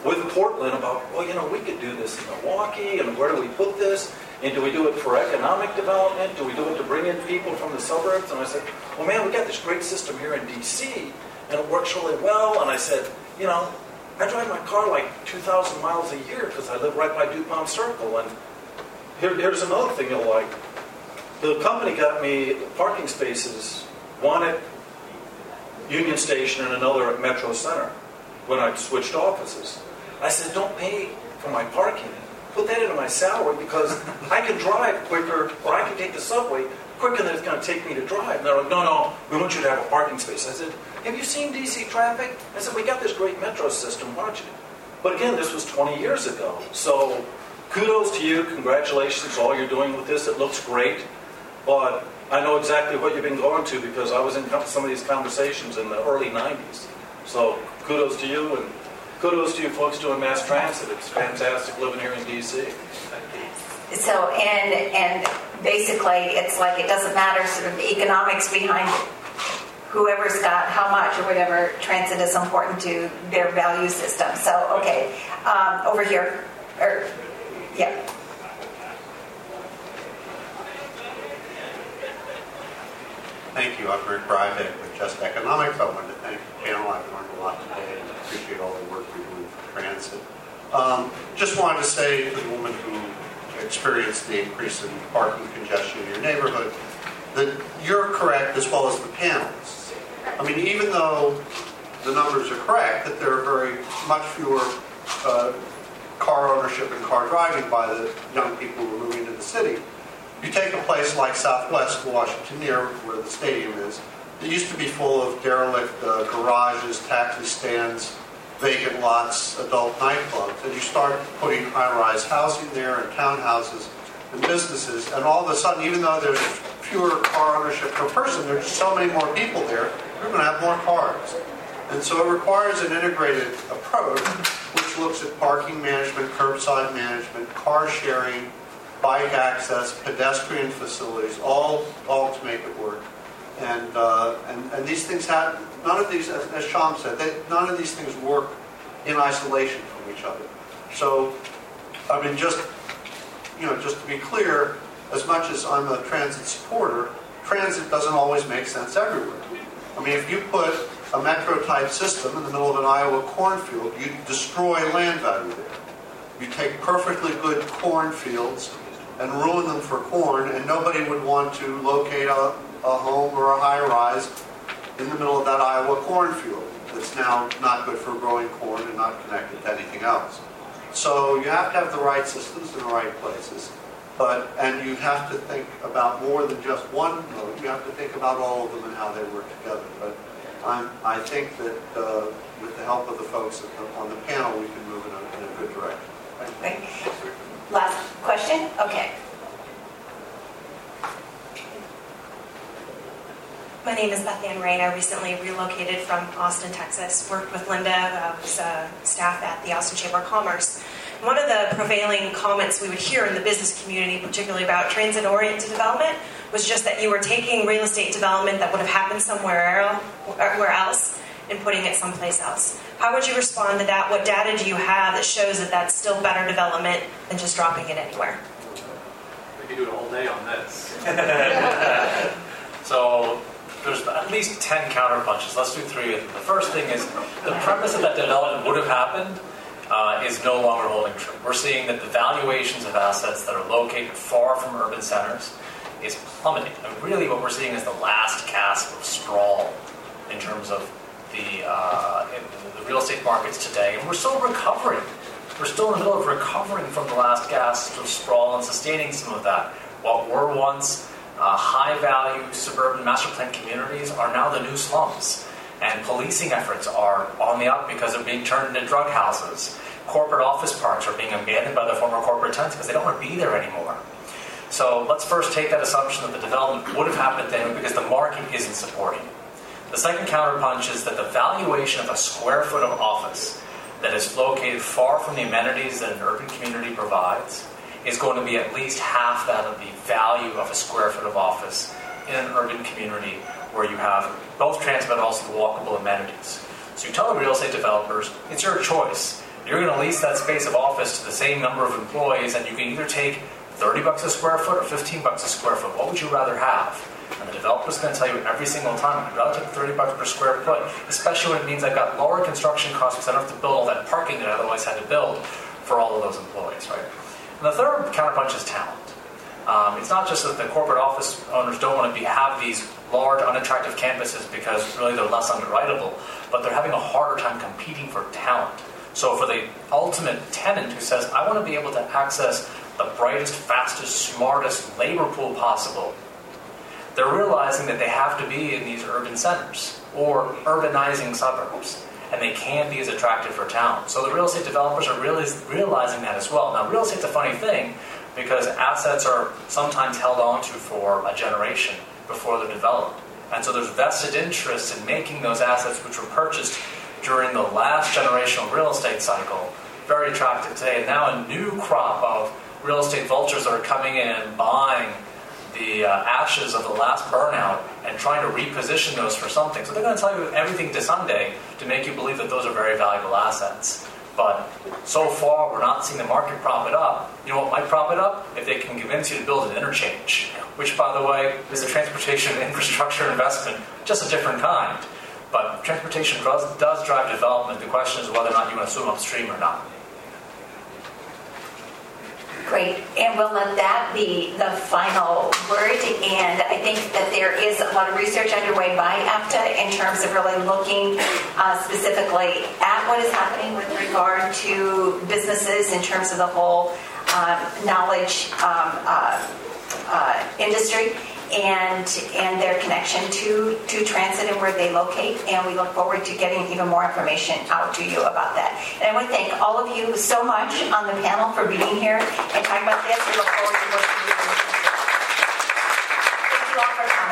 with Portland about, well, you know, we could do this in Milwaukee, and where do we put this? And do we do it for economic development? Do we do it to bring in people from the suburbs? And I said, well, man, we got this great system here in D C, and it works really well. And I said, you know, I drive my car like two thousand miles a year because I live right by DuPont Circle. And here, here's another thing you'll like. The company got me parking spaces, one at Union Station and another at Metro Center when I switched offices. I said, don't pay for my parking. Put that into my salary because I can drive quicker, or I can take the subway quicker than it's going to take me to drive. And they're like, no, no, we want you to have a parking space. I said, have you seen D C traffic? I said, we got this great metro system, why don't you? But again, this was twenty years ago. So kudos to you, congratulations, all you're doing with this. It looks great. But I know exactly what you've been going to because I was in some of these conversations in the early nineties. So kudos to you, and kudos to you folks doing mass transit. It's fantastic living here in D C. So, and and basically it's like it doesn't matter sort of economics behind it. Whoever's got how much or whatever, transit is important to their value system. So, okay, um, over here. Or, yeah. Thank you. I'm Rick Breivik with Just Economics. I wanted to thank the panel. I've learned a lot today and appreciate all the work you're doing for transit. Um, just wanted to say to the woman who experienced the increase in parking congestion in your neighborhood that you're correct, as well as the panelists. I mean, even though the numbers are correct, that there are very much fewer uh, car ownership and car driving by the young people who are moving to the city, you take a place like Southwest Washington, near where the stadium is, it used to be full of derelict uh, garages, taxi stands, vacant lots, adult nightclubs, and you start putting high-rise housing there and townhouses and businesses, and all of a sudden, even though there's fewer car ownership per person, there's just so many more people there, we're going to have more cars. And so it requires an integrated approach, which looks at parking management, curbside management, car sharing, bike access, pedestrian facilities, all, all to make it work. And, uh, and and these things have, none of these, as, as Sham said, they, none of these things work in isolation from each other. So, I mean, just, you know, just to be clear, as much as I'm a transit supporter, transit doesn't always make sense everywhere. I mean, if you put a metro-type system in the middle of an Iowa cornfield, you destroy land value there. You take perfectly good cornfields and ruin them for corn, and nobody would want to locate a, a home or a high-rise in the middle of that Iowa cornfield that's now not good for growing corn and not connected to anything else. So you have to have the right systems in the right places, but and you have to think about more than just one mode. You have to think about all of them and how they work together. But I'm, I think that uh, with the help of the folks on the panel, we can move in a, in a good direction. Right. Last question? Okay. My name is Beth Ann Rain. I recently relocated from Austin, Texas. Worked with Linda, I was uh, staff at the Austin Chamber of Commerce. One of the prevailing comments we would hear in the business community, particularly about transit-oriented development, was just that you were taking real estate development that would have happened somewhere else and putting it someplace else. How would you respond to that? What data do you have that shows that that's still better development than just dropping it anywhere? We could do a whole day on this. So there's at least ten counterpunches. Let's do three of them. The first thing is the premise that that development would have happened uh, is no longer holding true. We're seeing that the valuations of assets that are located far from urban centers is plummeting. And really what we're seeing is the last gasp of sprawl in terms of The, uh, in the real estate markets today, and we're still recovering. We're still in the middle of recovering from the last gasp of sprawl and sustaining some of that. What were once uh, high-value suburban master plan communities are now the new slums, and policing efforts are on the up because they're being turned into drug houses. Corporate office parks are being abandoned by their former corporate tenants because they don't want to be there anymore. So let's first take that assumption that the development would have happened then because the market isn't supporting it. The second counterpunch is that the valuation of a square foot of office that is located far from the amenities that an urban community provides is going to be at least half that of the value of a square foot of office in an urban community where you have both transit but also the walkable amenities. So you tell the real estate developers, it's your choice. You're going to lease that space of office to the same number of employees, and you can either take thirty bucks a square foot or fifteen bucks a square foot. What would you rather have? And the developer's going to tell you every single time, I'd rather take thirty bucks per square foot, especially when it means I've got lower construction costs because I don't have to build all that parking that I otherwise had to build for all of those employees, right? And the third counterpunch is talent. Um, it's not just that the corporate office owners don't want to be, have these large, unattractive campuses because really they're less underwritable, but they're having a harder time competing for talent. So for the ultimate tenant who says, I want to be able to access the brightest, fastest, smartest labor pool possible, they're realizing that they have to be in these urban centers or urbanizing suburbs, and they can't be as attractive for talent. So the real estate developers are really realizing that as well. Now, real estate's a funny thing because assets are sometimes held onto for a generation before they're developed. And so there's vested interest in making those assets which were purchased during the last generational real estate cycle very attractive today. And now a new crop of real estate vultures are coming in and buying the uh, ashes of the last burnout and trying to reposition those for something. So they're going to tell you everything to Sunday to make you believe that those are very valuable assets. But so far, we're not seeing the market prop it up. You know what might prop it up? If they can convince you to build an interchange, which, by the way, is a transportation infrastructure investment, just a different kind. But transportation does, does drive development. The question is whether or not you want to swim upstream or not. Great. And we'll let that be the final word. And I think that there is a lot of research underway by A P T A in terms of really looking uh, specifically at what is happening with regard to businesses in terms of the whole um, knowledge um, uh, uh, industry. And and their connection to, to transit and where they locate. And we look forward to getting even more information out to you about that. And I want to thank all of you so much on the panel for being here and talking about this. We look forward to working with you. Thank you all for coming.